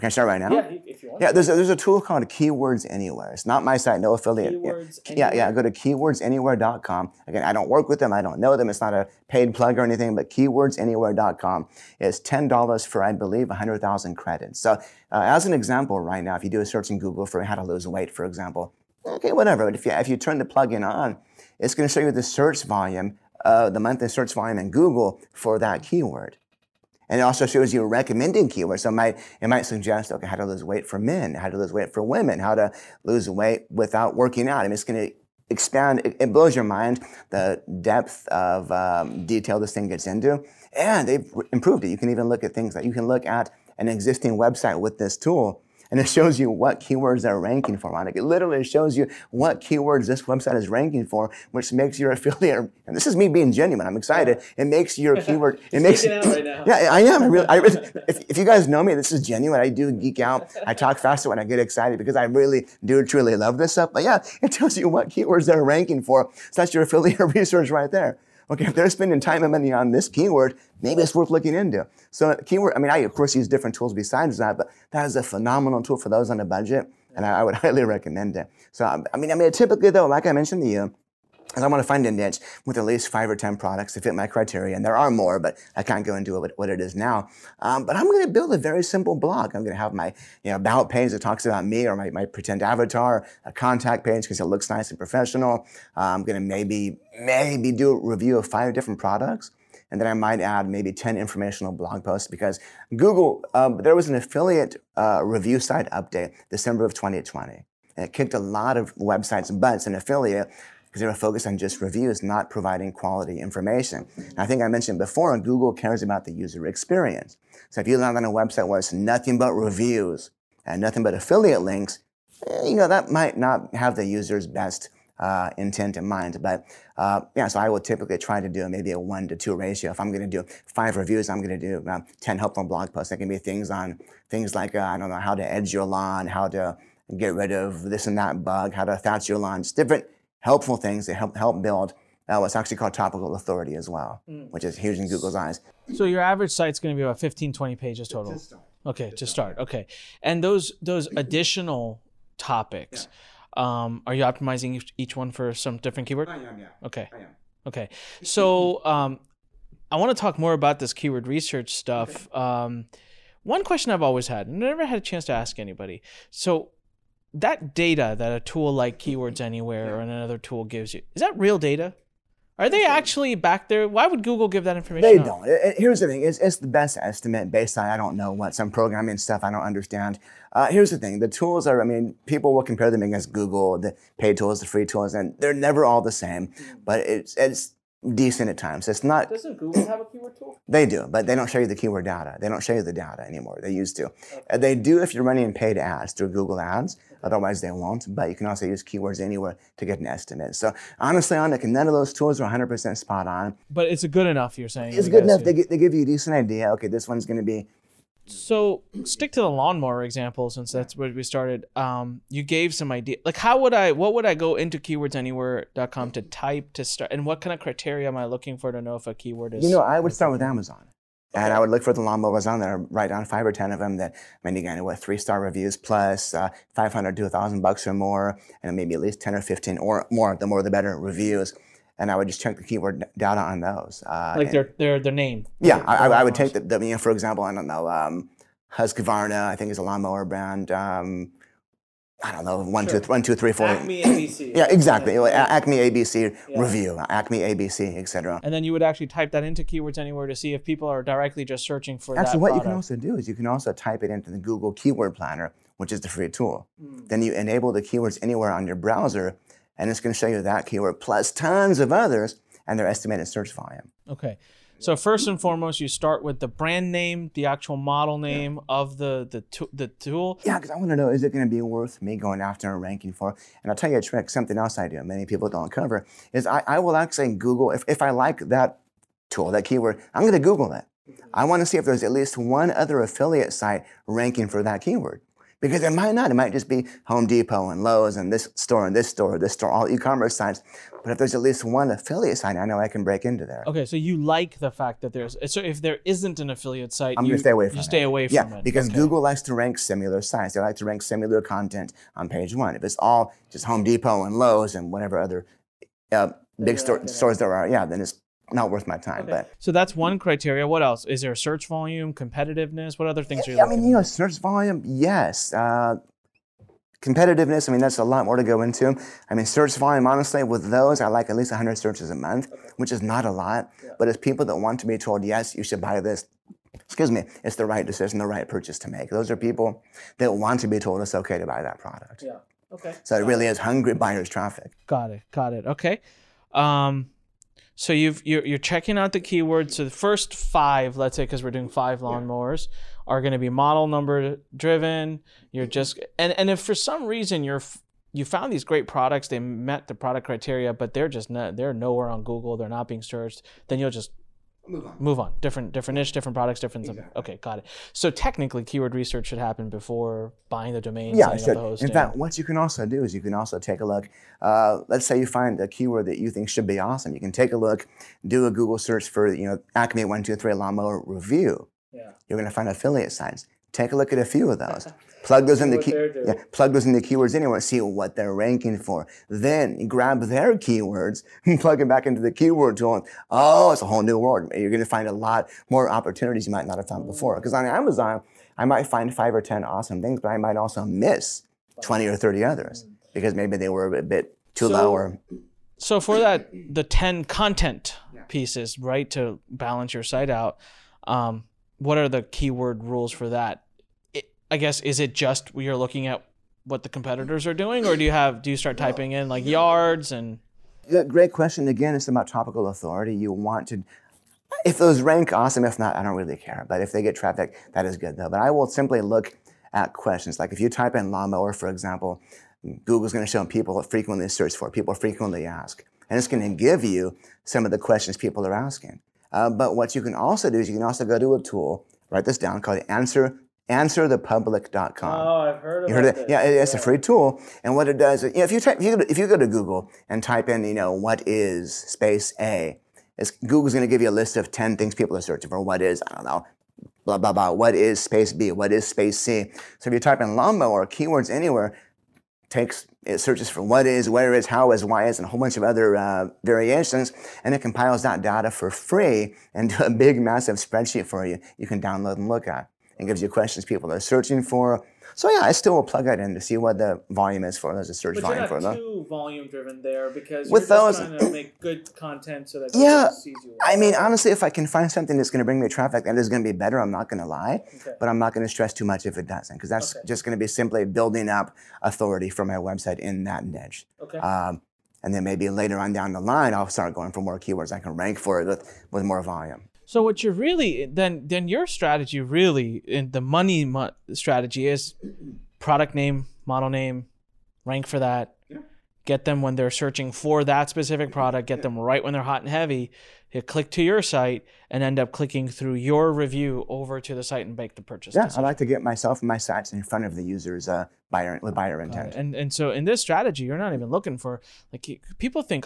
can I start right now? Yeah, if you want. Yeah, there's a tool called Keywords Anywhere. It's not my site, no affiliate. Keywords Anywhere. Go to keywords anywhere.com. Again, I don't work with them. I don't know them. It's not a paid plug or anything, but keywords anywhere.com is $10 for, I believe, 100,000 credits. So as an example right now, if you do a search in Google for how to lose weight, for example, okay, whatever. But if you turn the plugin on, it's going to show you the search volume, the monthly search volume in Google for that keyword. And it also shows you recommending keywords. So it might suggest, okay, how to lose weight for men, how to lose weight for women, how to lose weight without working out. I mean, it's going to expand. It blows your mind the depth of detail this thing gets into. And they've improved it. You can even look at things like you can look at an existing website with this tool, and it shows you what keywords they're ranking for. Like, it literally shows you what keywords this website is ranking for, which makes your affiliate, and this is me being genuine, I'm excited, it makes your keyword, it makes, out right now. Yeah, I am, I really if you guys know me, this is genuine, I do geek out, I talk faster when I get excited because I really do truly love this stuff, but yeah, it tells you what keywords they're ranking for, so that's your affiliate research right there. Okay, if they're spending time and money on this keyword, maybe it's worth looking into. So keyword, I mean, I of course use different tools besides that, but that is a phenomenal tool for those on a budget, and I would highly recommend it. So, I mean, typically though, like I mentioned to you, is I want to find a niche with at least 5 or 10 products to fit my criteria, and there are more, but I can't go into what it is now. But I'm going to build a very simple blog. I'm going to have my about page that talks about me or my pretend avatar, a contact page because it looks nice and professional. I'm going to maybe do a review of 5 different products, and then I might add maybe 10 informational blog posts because Google, there was an affiliate review site update December of 2020, and it kicked a lot of websites and butts and affiliate. Because they were focused on just reviews, not providing quality information. And I think I mentioned before, Google cares about the user experience. So if you land on a website where it's nothing but reviews and nothing but affiliate links, that might not have the user's best intent in mind. But so I will typically try to do maybe a 1-to-2 ratio. If I'm going to do 5 reviews, I'm going to do 10 helpful blog posts. That can be things like, how to edge your lawn, how to get rid of this and that bug, how to thatch your lawn. It's different. Helpful things that help build what's actually called topical authority as well, which is huge in Google's eyes. So your average site's going to be about 15, 20 pages total. To start. Okay, to start. Okay, and those additional topics, are you optimizing each one for some different keyword? I am, yeah. Okay. I am. Okay. So I want to talk more about this keyword research stuff. Okay. One question I've always had, and I never had a chance to ask anybody. So that data that a tool like Keywords Anywhere or another tool gives you, is that real data? Are they actually back there? Why would Google give that information? They don't. Here's the thing. It's the best estimate based on, I don't know what, some programming stuff I don't understand. Here's the thing. The tools are, people will compare them against Google, the paid tools, the free tools, and they're never all the same. But it's decent at times. It's not. Doesn't Google have a keyword tool? They do, but they don't show you the keyword data. They don't show you the data anymore. They used to. Okay. They do if you're running paid ads through Google Ads. Okay. Otherwise, they won't. But you can also use Keywords Anywhere to get an estimate. So honestly, Anik, none of those tools are 100% spot on. But it's good enough. You're saying it's good enough. They give you a decent idea. Okay, this one's going to be. So stick to the lawnmower example since that's where we started. You gave some idea. Like what would I go into keywordsanywhere.com to type to start? And what kind of criteria am I looking for to know if a keyword is? I would start with Amazon. Okay. And I would look for the lawnmowers on there, write down 5 or 10 of them that, 3-star reviews plus, $500 to $1,000 or more, and maybe at least 10 or 15 or more, the more the better reviews. And I would just check the keyword data on those. Like their name. Yeah, I would take the for example, I don't know, Husqvarna, I think is a lawnmower brand. I don't know, 1, 2, 3, 4. Acme ABC. Yeah, exactly. Yeah. Acme ABC review, Acme ABC, etc. And then you would actually type that into Keywords Anywhere to see if people are directly just searching for that product. Actually, what you can also do is you can also type it into the Google Keyword Planner, which is the free tool. Then you enable the Keywords Anywhere on your browser, and it's going to show you that keyword plus tons of others and their estimated search volume. Okay. So first and foremost, you start with the brand name, the actual model name of the tool. Yeah, because I want to know, is it going to be worth me going after and ranking for? And I'll tell you a trick, something else I do, many people don't cover, is I will actually Google, if I like that tool, that keyword, I'm going to Google it. I want to see if there's at least one other affiliate site ranking for that keyword. Because it might not. It might just be Home Depot and Lowe's and this store and this store, all e-commerce sites. But if there's at least one affiliate site, I know I can break into there. Okay, so you like the fact that there's, so if there isn't an affiliate site, I'm gonna stay away from it. Yeah, because Google likes to rank similar sites. They like to rank similar content on page one. If it's all just Home Depot and Lowe's and whatever other big stores there are, yeah, then it's not worth my time. Okay. But so that's one criteria. What else? Is there search volume, competitiveness? What other things are you looking at? I mean, you know, search volume, yes. Competitiveness, I mean, that's a lot more to go into. I mean, search volume, honestly, with those, I like at least 100 searches a month, which is not a lot. Yeah. But it's people that want to be told, yes, you should buy this. Excuse me, it's the right decision, the right purchase to make. Those are people that want to be told it's okay to buy that product. Yeah. Okay. So it really is hungry buyers traffic. Got it. Got it. Okay. So you're checking out the keywords. So the first five, let's say, because we're doing five lawnmowers, are going to be model number driven. You're just and if for some reason you found these great products, they met the product criteria, but they're nowhere on Google. They're not being searched. Then you'll just move on. Different niche, different products, different. Exactly. Okay, got it. So technically, keyword research should happen before buying the domain. Yeah, it should. In fact, what you can also do is you can also take a look. Let's say you find a keyword that you think should be awesome. You can take a look, do a Google search for Acme 123 lawnmower review. Yeah. You're going to find affiliate sites. Take a look at a few of those. Plug those into Keywords Anywhere. See what they're ranking for. Then grab their keywords and plug it back into the keyword tool. Oh, it's a whole new world. You're going to find a lot more opportunities you might not have found before. Because on Amazon, I might find 5 or 10 awesome things, but I might also miss 20 or 30 others because maybe they were a bit too low. So for that, the 10 content pieces, right, to balance your site out. What are the keyword rules for that? I guess, is it just you're looking at what the competitors are doing, or do you start typing in like yards and? Yeah, great question. Again, it's about topical authority. You want to, if those rank awesome, if not, I don't really care. But if they get traffic, that is good though. But I will simply look at questions. Like if you type in lawnmower, for example, Google's going to show people frequently search for, people frequently ask. And it's going to give you some of the questions people are asking. But what you can also do is you can also go to a tool, write this down, called AnswerThePublic.com. Oh, I've heard of it. Yeah, it's a free tool. And what it does is, if you go to Google and type in, what is space A, Google's going to give you a list of 10 things people are searching for. What is, I don't know, blah, blah, blah. What is space B? What is space C? So if you type in lawnmower or Keywords Anywhere, it searches for what is, where is, how is, why is, and a whole bunch of other variations, and it compiles that data for free into a big, massive spreadsheet for you. You can download and look at. It gives you questions people are searching for. So yeah, I still will plug that in to see what the volume is for. There's a search volume for them. But you're not too volume driven there because you're just trying to make good content so that people sees you. I mean, honestly, if I can find something that's going to bring me traffic that is going to be better, I'm not going to lie. Okay. But I'm not going to stress too much if it doesn't, because that's just going to be simply building up authority for my website in that niche. Okay. And then maybe later on down the line, I'll start going for more keywords I can rank for it with more volume. So what you're really, then your strategy really, in the money strategy is product name, model name, rank for that, get them when they're searching for that specific product, get them right when they're hot and heavy, hit click to your site and end up clicking through your review over to the site and make the purchase decision. I like to get myself and my sites in front of the user's buyer intent. And so in this strategy, you're not even looking for, like people think,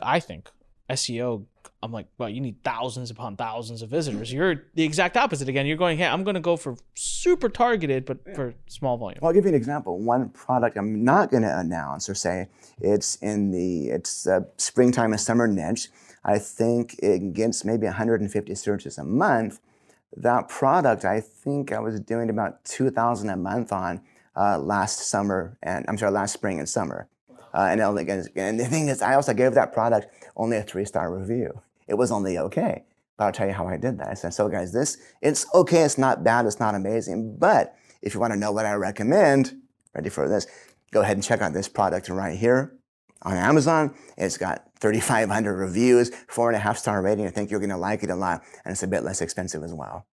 SEO, I'm like, well, you need thousands upon thousands of visitors. You're the exact opposite again. You're going, hey, I'm going to go for super targeted, but for small volume. Well, I'll give you an example. One product I'm not going to announce or say it's springtime and summer niche. I think it gets maybe 150 searches a month. That product, I think I was doing about 2,000 a month on last spring and summer. And the thing is, I also gave that product only a 3-star review. It was only okay. But I'll tell you how I did that. I said, so guys, it's okay, it's not bad, it's not amazing, but if you want to know what I recommend, ready for this, go ahead and check out this product right here on Amazon. It's got 3,500 reviews, 4.5-star rating. I think you're going to like it a lot, and it's a bit less expensive as well.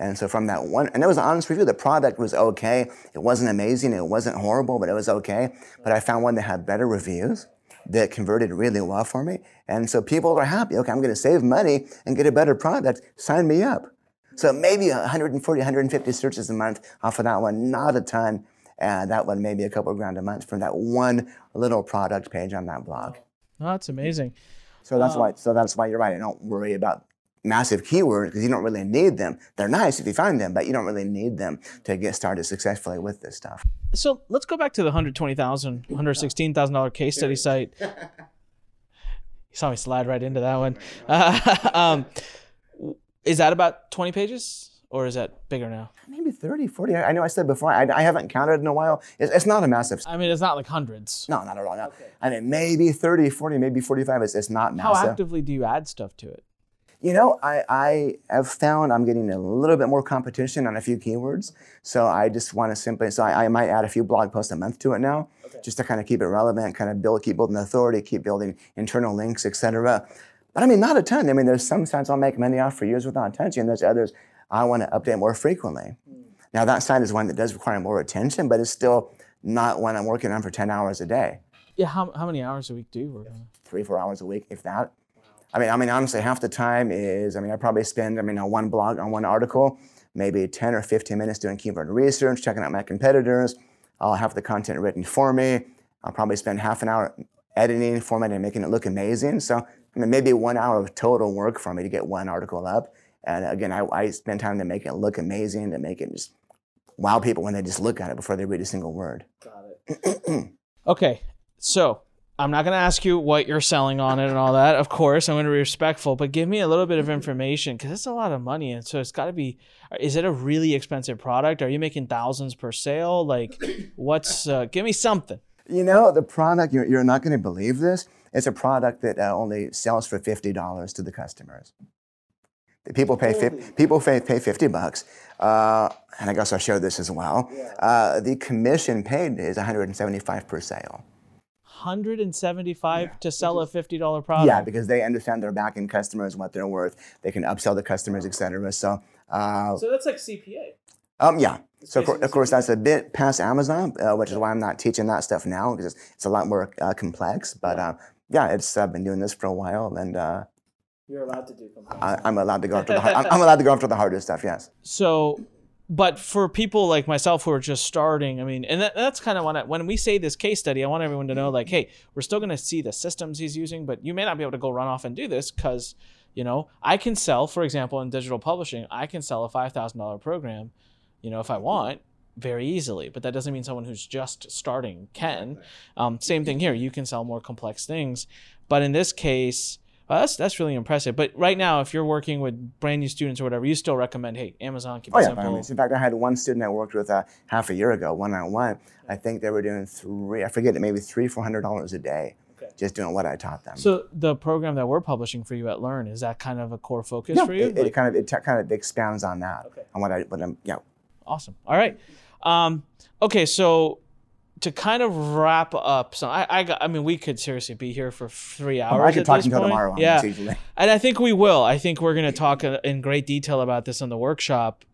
And so from that one, and it was an honest review, the product was okay. It wasn't amazing, it wasn't horrible, but it was okay. But I found one that had better reviews that converted really well for me. And so people are happy. Okay, I'm going to save money and get a better product. Sign me up. So maybe 140, 150 searches a month off of that one, not a ton. That one maybe a couple of grand a month from that one little product page on that blog. Oh, that's amazing. So that's why you're right. I don't worry about massive keywords because you don't really need them. They're nice if you find them, but you don't really need them to get started successfully with this stuff. So let's go back to the $120,000, $116,000 case study site. You saw me slide right into that one. Is that about 20 pages? Or is that bigger now? Maybe 30, 40. I know I said before, I haven't counted in a while. It's not a massive. I mean, it's not like hundreds. No, not at all. No. Okay. I mean, maybe 30, 40, maybe 45. It's not massive. How actively do you add stuff to it? You know, I have found I'm getting a little bit more competition on a few keywords. So I just want to simply, so I might add a few blog posts a month to it now, okay, just to kind of keep it relevant, kind of build, keep building authority, keep building internal links, et cetera. But I mean, not a ton. I mean, there's some sites I'll make money off for years without attention. There's others I want to update more frequently. Now that site is one that does require more attention, but it's still not one I'm working on for 10 hours a day. Yeah, how many hours a week do you work on? 3-4 hours a week, if that. Wow. I mean, honestly, half the time is, I probably spend, on one blog, on one article, maybe 10 or 15 minutes doing keyword research, checking out my competitors. I'll have the content written for me. I'll probably spend half an hour editing, formatting, making it look amazing. So, maybe 1 hour of total work for me to get one article up. And again, I spend time to make it look amazing, to make it just wow people when they just look at it before they read a single word. Got it. Okay, so I'm not going to ask you what you're selling on it and all that. Of course, I'm going to be respectful, but give me a little bit of information because it's a lot of money. And so it's got to be, is it a really expensive product? Are you making thousands per sale? Like what's, give me something. You know, the product, you're not going to believe this. It's a product that only sells for $50 to the customers. People pay $50, and I guess I showed this as well. The commission paid is $175 per sale. $175 to sell a $50 product. Yeah, because they understand their back-end customers, what they're worth. They can upsell the customers, etc. So that's like CPA. Yeah. So of course that's a bit past Amazon, which is why I'm not teaching that stuff now because it's a lot more complex. But I've been doing this for a while and. You're allowed to do compliance. I'm allowed to go after the harder stuff. Yes. So, but for people like myself who are just starting, and that's kind of when we say this case study, I want everyone to know, like, hey, we're still going to see the systems he's using, but you may not be able to go run off and do this because, I can sell, for example, in digital publishing, I can sell a $5,000 program, if I want, very easily. But that doesn't mean someone who's just starting can. Same thing here. You can sell more complex things, but in this case. Well, that's really impressive. But right now, if you're working with brand new students or whatever, you still recommend, hey, Amazon, keep it simple. By all means. In fact, I had one student I worked with half a year ago, one-on-one. I think they were doing $300 a day, just doing what I taught them. So the program that we're publishing for you at Lurn, is that kind of a core focus for you? It kind of expands on that, on what I'm. Awesome. All right. Okay, so. To kind of wrap up, so we could seriously be here for 3 hours. I could talk until tomorrow. And I think we will. I think we're going to talk in great detail about this on the workshop.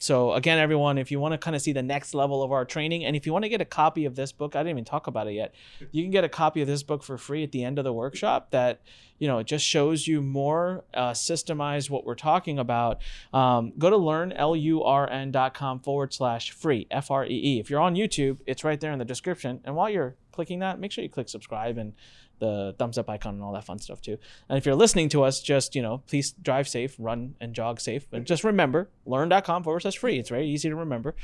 So again, everyone, if you want to kind of see the next level of our training, and if you want to get a copy of this book, I didn't even talk about it yet. You can get a copy of this book for free at the end of the workshop. That it just shows you more systemized what we're talking about. Go to learn.com/free FREE. If you're on YouTube, it's right there in the description, and while you're clicking that, make sure you click subscribe and the thumbs up icon and all that fun stuff too. And if you're listening to us, just please drive safe, run and jog safe, but just remember learn.com/free. It's very easy to remember.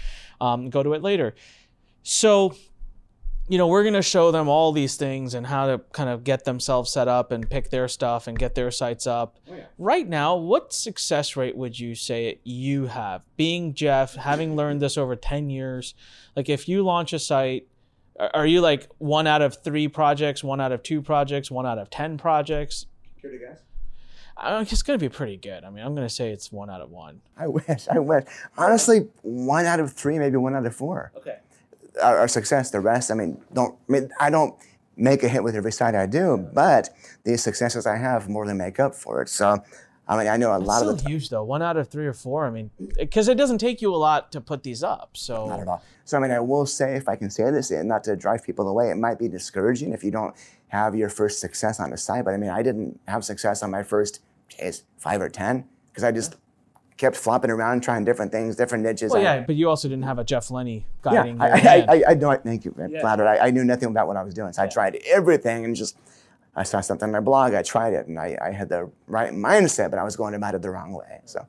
Go to it later. So we're going to show them all these things and how to kind of get themselves set up and pick their stuff and get their sites up. Right now, what success rate would you say you have? Being Jeff, having learned this over 10 years, like if you launch a site, are you like 1 out of 3 projects, 1 out of 2 projects, 1 out of 10 projects? Here to guess. It's going to be pretty good. I'm going to say it's 1 out of 1. I wish. Honestly, 1 out of 3, maybe 1 out of 4. Okay. Our success, the rest, I don't make a hit with every site I do, but the successes I have more than make up for it. So, I know a lot of the time. It's still huge though, 1 out of 3 or 4, because it doesn't take you a lot to put these up, so. Not at all. So, I will say, if I can say this, and not to drive people away, it might be discouraging if you don't have your first success on a site, but I didn't have success on my first 5 or 10, because I just kept flopping around, trying different things, different niches. Well, yeah, but you also didn't have a Jeff Lenney guiding. Yeah, I know. Thank you. I'm flattered. I knew nothing about what I was doing, so I tried everything and just. I saw something on my blog. I tried it, and I had the right mindset, but I was going about it the wrong way. So,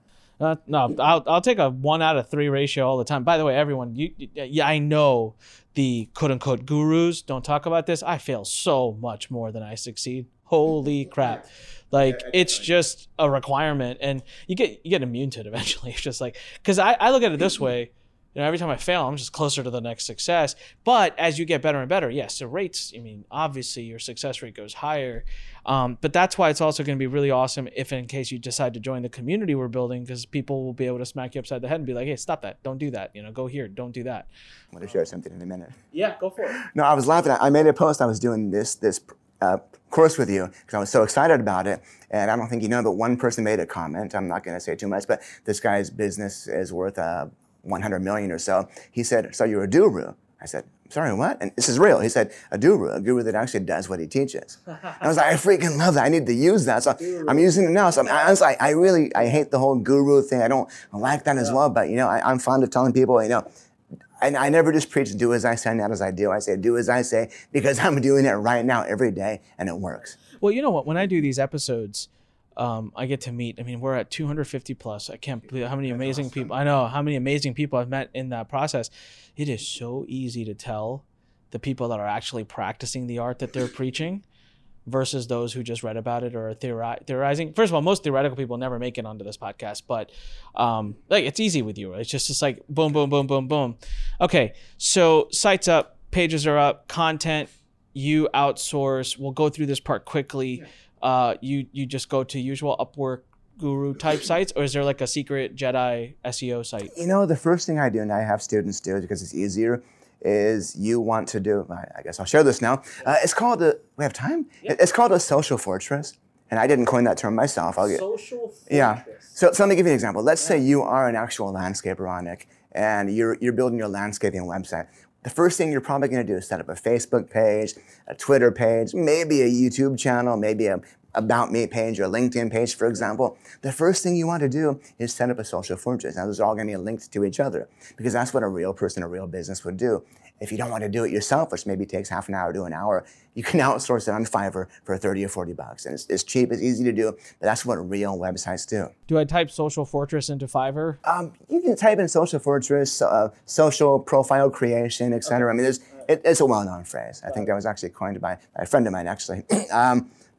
no, I'll take a 1 out of 3 ratio all the time. By the way, everyone, yeah, I know the quote unquote gurus don't talk about this. I fail so much more than I succeed. Holy crap! Like it's just a requirement, and you get immune to it eventually. It's just like because I look at it this way. You know, every time I fail, I'm just closer to the next success. But as you get better and better, yes, the rates, I mean, obviously your success rate goes higher. But that's why it's also going to be really awesome if in case you decide to join the community we're building, because people will be able to smack you upside the head and be like, hey, stop that. Don't do that. You know, go here. Don't do that. I'm going to share something in a minute. Yeah, go for it. No, I was laughing. I made a post. I was doing this course with you because I was so excited about it. And I don't think you know, but one person made a comment. I'm not going to say too much, but this guy's business is worth $100 million or so. He said, so you're a guru. I said, sorry, what? And this is real. He said, a guru that actually does what he teaches. And I was like, I freaking love that. I need to use that. So I'm using it now. So I was like, I hate the whole guru thing. I don't like that as well. But, you know, I'm fond of telling people, you know, and I never just preach do as I say, not as I do. I say do as I say because I'm doing it right now every day and it works. Well, you know what? When I do these episodes, I get to meet, I mean, we're at 250 plus. I can't believe how many amazing people, I know how many amazing people I've met in that process. It is so easy to tell the people that are actually practicing the art that they're preaching versus those who just read about it or are theorizing. First of all, most theoretical people never make it onto this podcast, but like it's easy with you. Right? It's just like boom, boom, boom, boom, boom. Okay. So sites up, pages are up, content, you outsource. We'll go through this part quickly. Yeah. You just go to usual Upwork guru type sites, or is there like a secret Jedi SEO site? You know, the first thing I do, and I have students do it because it's easier, is you want to do, I guess I'll share this now. It's called we have time? Yeah. It's called a social fortress. And I didn't coin that term myself. Social fortress. Yeah. So let me give you an example. Let's say you are an actual landscaper, Anik, and you're building your landscaping website. The first thing you're probably going to do is set up a Facebook page, a Twitter page, maybe a YouTube channel, maybe a About Me page or a LinkedIn page, for example. The first thing you want to do is set up a social fortress. Now, those are all going to be linked to each other because that's what a real person, a real business would do. If you don't want to do it yourself, which maybe takes half an hour to an hour, you can outsource it on Fiverr for $30 or $40. And it's cheap, it's easy to do, but that's what real websites do. Do I type social fortress into Fiverr? You can type in social fortress, social profile creation, et cetera. Okay. I mean, it's a well-known phrase. I think that was actually coined by a friend of mine, actually.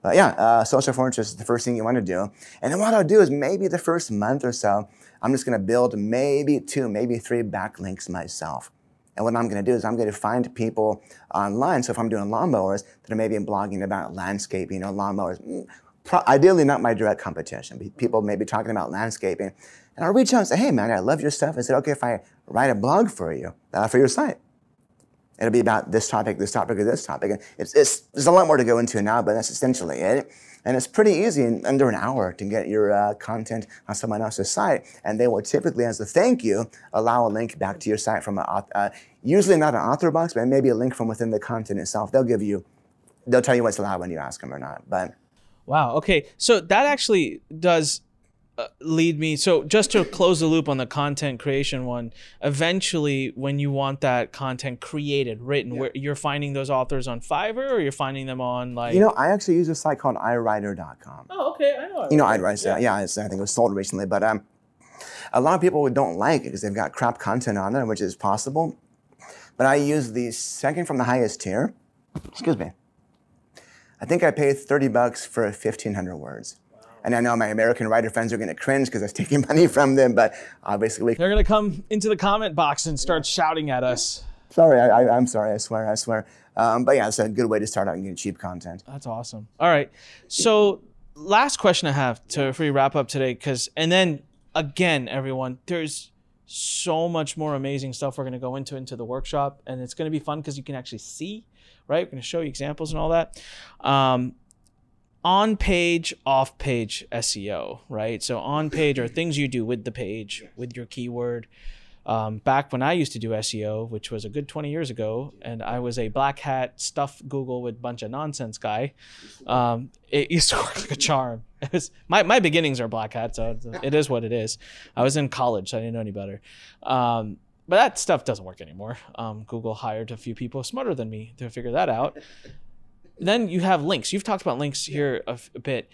But social fortress is the first thing you want to do. And then what I'll do is maybe the first month or so, I'm just going to build maybe 2, maybe 3 backlinks myself. And what I'm going to do is I'm going to find people online. So if I'm doing lawnmowers that are maybe blogging about landscaping or lawnmowers, ideally not my direct competition, but people maybe talking about landscaping. And I'll reach out and say, hey, man, I love your stuff. I said, okay, if I write a blog for you, for your site, it'll be about this topic, or this topic. And there's a lot more to go into now, but that's essentially it. And it's pretty easy in under an hour to get your content on someone else's site. And they will typically, as a thank you, allow a link back to your site from usually not an author box, but maybe a link from within the content itself. They'll tell you what's allowed when you ask them or not. But wow. Okay. So that actually does lead me. So just to close the loop on the content creation one, eventually when you want that content created, written, where you're finding those authors on Fiverr or you're finding them on like... You know, I actually use a site called iWriter.com. Oh, okay. I know iWriter. You know iWriter. Yeah, I think it was sold recently. But a lot of people don't like it because they've got crap content on there, which is possible. But I use the second from the highest tier. Excuse me. I think I paid $30 for 1,500 words. And I know my American writer friends are going to cringe because I was taking money from them, but obviously... They're going to come into the comment box and start shouting at us. Sorry, I'm sorry, I swear. But yeah, it's a good way to start out and get cheap content. That's awesome. All right. So last question I have before we wrap up today, and then again, everyone, there's so much more amazing stuff we're going to go into the workshop, and it's going to be fun because you can actually see, right? We're going to show you examples and all that. On-page, off-page SEO, right? So on-page are things you do with the page, with your keyword. Back when I used to do SEO, which was a good 20 years ago, and I was a black hat, stuff Google with a bunch of nonsense guy, it used to work like a charm. It was, my beginnings are black hat, so it is what it is. I was in college, so I didn't know any better. But that stuff doesn't work anymore. Google hired a few people smarter than me to figure that out. Then you have links. You've talked about links here a bit.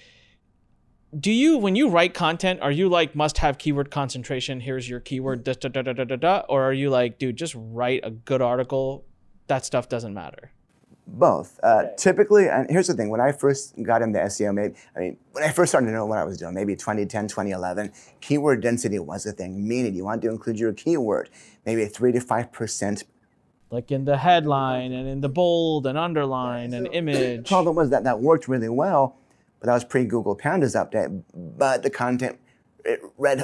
Do you, when you write content, are you like must have keyword concentration? Here's your keyword, da, da, da, da, da, da, or are you like, dude, just write a good article? That stuff doesn't matter. Both. Typically, and here's the thing, when I first got into SEO, when I first started to know what I was doing, maybe 2010, 2011, keyword density was a thing, meaning you wanted to include your keyword, maybe 3 to 5%. Like in the headline and in the bold and underline and image. The problem was that that worked really well, but that was pre-Google Pandas update. But the content, it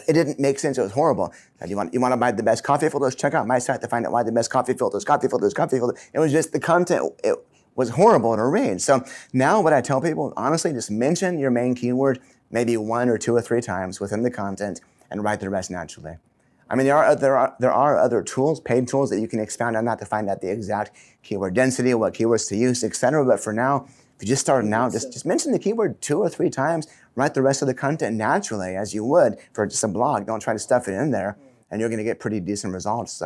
didn't make sense. It was horrible. Now, you want to buy the best coffee filters? Check out my site to find out why the best coffee filters. It was just the content. It was horrible to read. So now what I tell people, honestly, just mention your main keyword maybe 1 or 2 or 3 times within the content and write the rest naturally. I mean, there are other tools, paid tools that you can expound on that to find out the exact keyword density, what keywords to use, etc. But for now, if you're just starting out, just mention the keyword 2 or 3 times, write the rest of the content naturally as you would for just a blog. Don't try to stuff it in there, and you're going to get pretty decent results.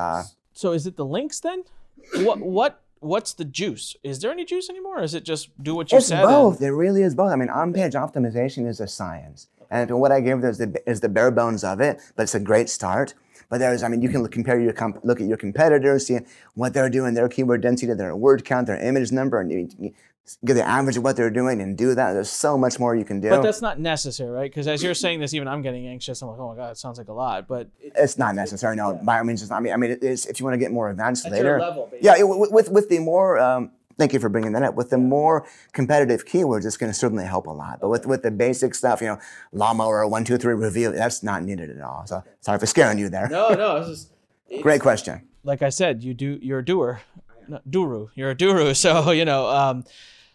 So is it the links then? What's the juice? Is there any juice anymore, or is it just do what you said? It's both. It really is both. I mean, on-page optimization is a science. And what I gave is the bare bones of it, but it's a great start. But you can look at your competitors, see what they're doing, their keyword density, their word count, their image number, and you get the average of what they're doing and do that. There's so much more you can do. But that's not necessary, right? Because as you're saying this, even I'm getting anxious. I'm like, oh my God, it sounds like a lot, but it's not necessary. No, yeah. By all means, it's not. It's if you want to get more advanced at later. Your level, basically. Yeah, with the more. Thank you for bringing that up. With the more competitive keywords, it's going to certainly help a lot. But with the basic stuff, lawnmower 1, 2, 3 review, that's not needed at all. So sorry for scaring you there. No, it's just great question. Like I said, you're a doer, You're a guru. So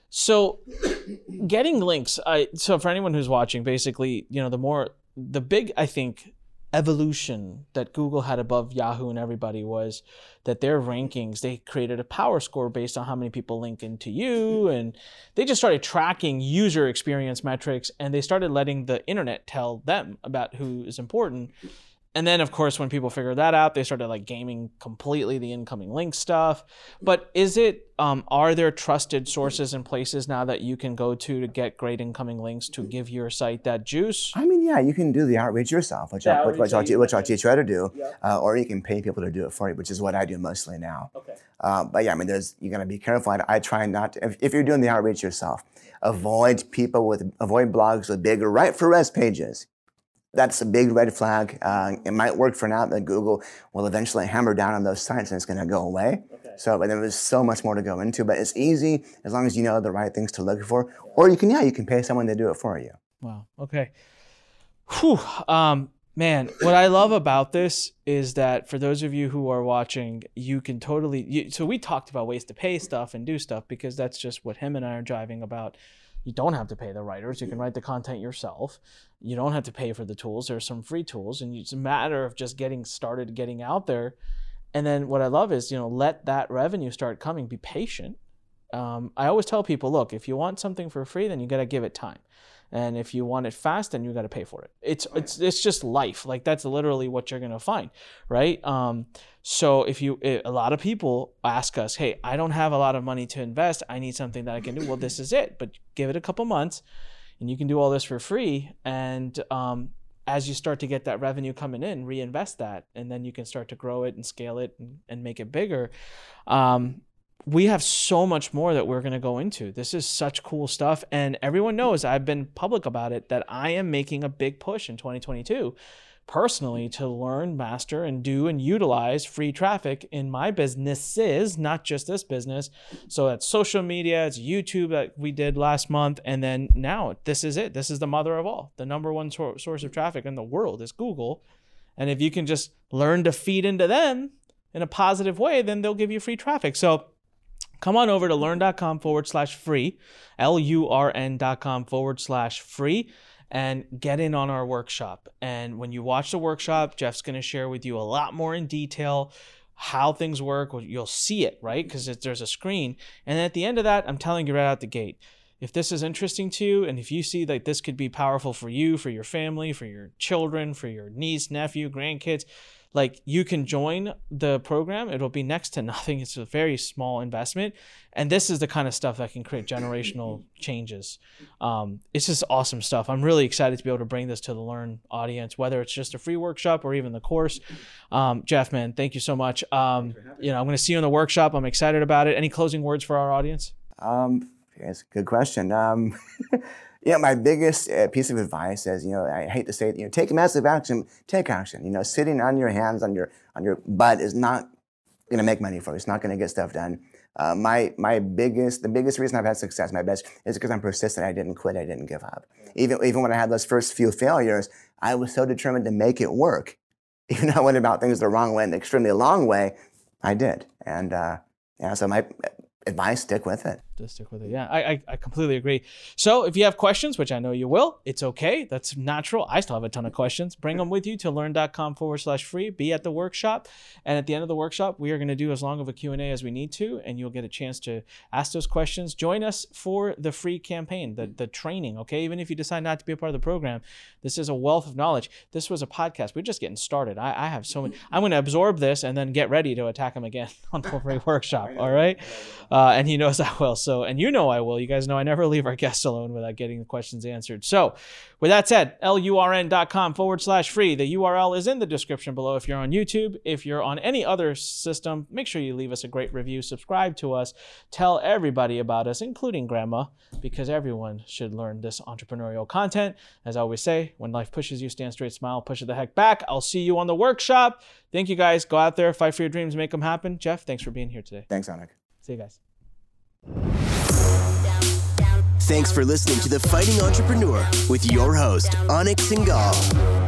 so getting links. So for anyone who's watching, basically, I think evolution that Google had above Yahoo and everybody was that their rankings, they created a power score based on how many people link into you, and they just started tracking user experience metrics, and they started letting the internet tell them about who is important. And then of course, when people figured that out, they started like gaming completely the incoming link stuff. But is it, are there trusted sources and places now that you can go to get great incoming links to give your site that juice? Yeah, you can do the outreach yourself, which I'll teach you how to do, or you can pay people to do it for you, which is what I do mostly now. Okay. But yeah, you gotta be careful. I try not to, if you're doing the outreach yourself, avoid blogs with big right for rest pages. That's a big red flag. It might work for now, but Google will eventually hammer down on those sites and it's going to go away. Okay. So, but there is so much more to go into, but it's easy as long as you know the right things to look for, or you can pay someone to do it for you. Wow. Okay. Whew. Man, what I love about this is that for those of you who are watching, you can so we talked about ways to pay stuff and do stuff because that's just what him and I are driving about. You don't have to pay the writers. You can write the content yourself. You don't have to pay for the tools. There are some free tools, and it's a matter of just getting started, getting out there. And then what I love is, let that revenue start coming. Be patient. I always tell people, look, if you want something for free, then you got to give it time. And if you want it fast, then you got to pay for it. It's just life. Like that's literally what you're going to find, right? So a lot of people ask us, hey, I don't have a lot of money to invest. I need something that I can do. Well, this is it, but give it a couple months and you can do all this for free. And as you start to get that revenue coming in, reinvest that, and then you can start to grow it and scale it and make it bigger. We have so much more that we're going to go into. This is such cool stuff. And everyone knows I've been public about it, that I am making a big push in 2022 personally to learn, master, and do and utilize free traffic in my businesses, not just this business. So that's social media, it's YouTube that we did last month. And then now this is it. This is the mother of all. The number one source of traffic in the world is Google. And if you can just learn to feed into them in a positive way, then they'll give you free traffic. So come on over to learn.com/free, LURN.com/free. and get in on our workshop. And when you watch the workshop, Jeff's going to share with you a lot more in detail how things work. You'll see it, right? Because there's a screen. And at the end of that, I'm telling you right out the gate, if this is interesting to you, and if you see like this could be powerful for you, for your family, for your children, for your niece, nephew, grandkids, like you can join the program. It'll be next to nothing. It's a very small investment. And this is the kind of stuff that can create generational changes. It's just awesome stuff. I'm really excited to be able to bring this to the Lurn audience, whether it's just a free workshop or even the course. Jeff, man, thank you so much. You know, I'm going to see you in the workshop. I'm excited about it. Any closing words for our audience? That's a good question. Yeah, my biggest piece of advice is, I hate to say it, take massive action, take action. Sitting on your hands, on your butt is not going to make money for you. It's not going to get stuff done. The biggest reason I've had success, my best, is because I'm persistent. I didn't quit. I didn't give up. Even when I had those first few failures, I was so determined to make it work. I went about things the wrong way and the extremely long way. I did. And so my advice, stick with it. Just stick with it. Yeah, I completely agree. So if you have questions, which I know you will, it's okay. That's natural. I still have a ton of questions. Bring them with you to learn.com/free. Be at the workshop. And at the end of the workshop, we are going to do as long of a Q&A as we need to, and you'll get a chance to ask those questions. Join us for the free campaign, the training, okay? Even if you decide not to be a part of the program, this is a wealth of knowledge. This was a podcast. We're just getting started. I have so many. I'm going to absorb this and then get ready to attack him again on the free workshop, all right? And he knows I will. So, and I will. You guys know I never leave our guests alone without getting the questions answered. So with that said, LURN.com/free. The URL is in the description below. If you're on YouTube, if you're on any other system, make sure you leave us a great review, subscribe to us, tell everybody about us, including grandma, because everyone should learn this entrepreneurial content. As I always say, when life pushes you, stand straight, smile, push it the heck back. I'll see you on the workshop. Thank you guys. Go out there, fight for your dreams, make them happen. Jeff, thanks for being here today. Thanks, Anik. See you guys. Thanks for listening to The Fighting Entrepreneur with your host, Anik Singal.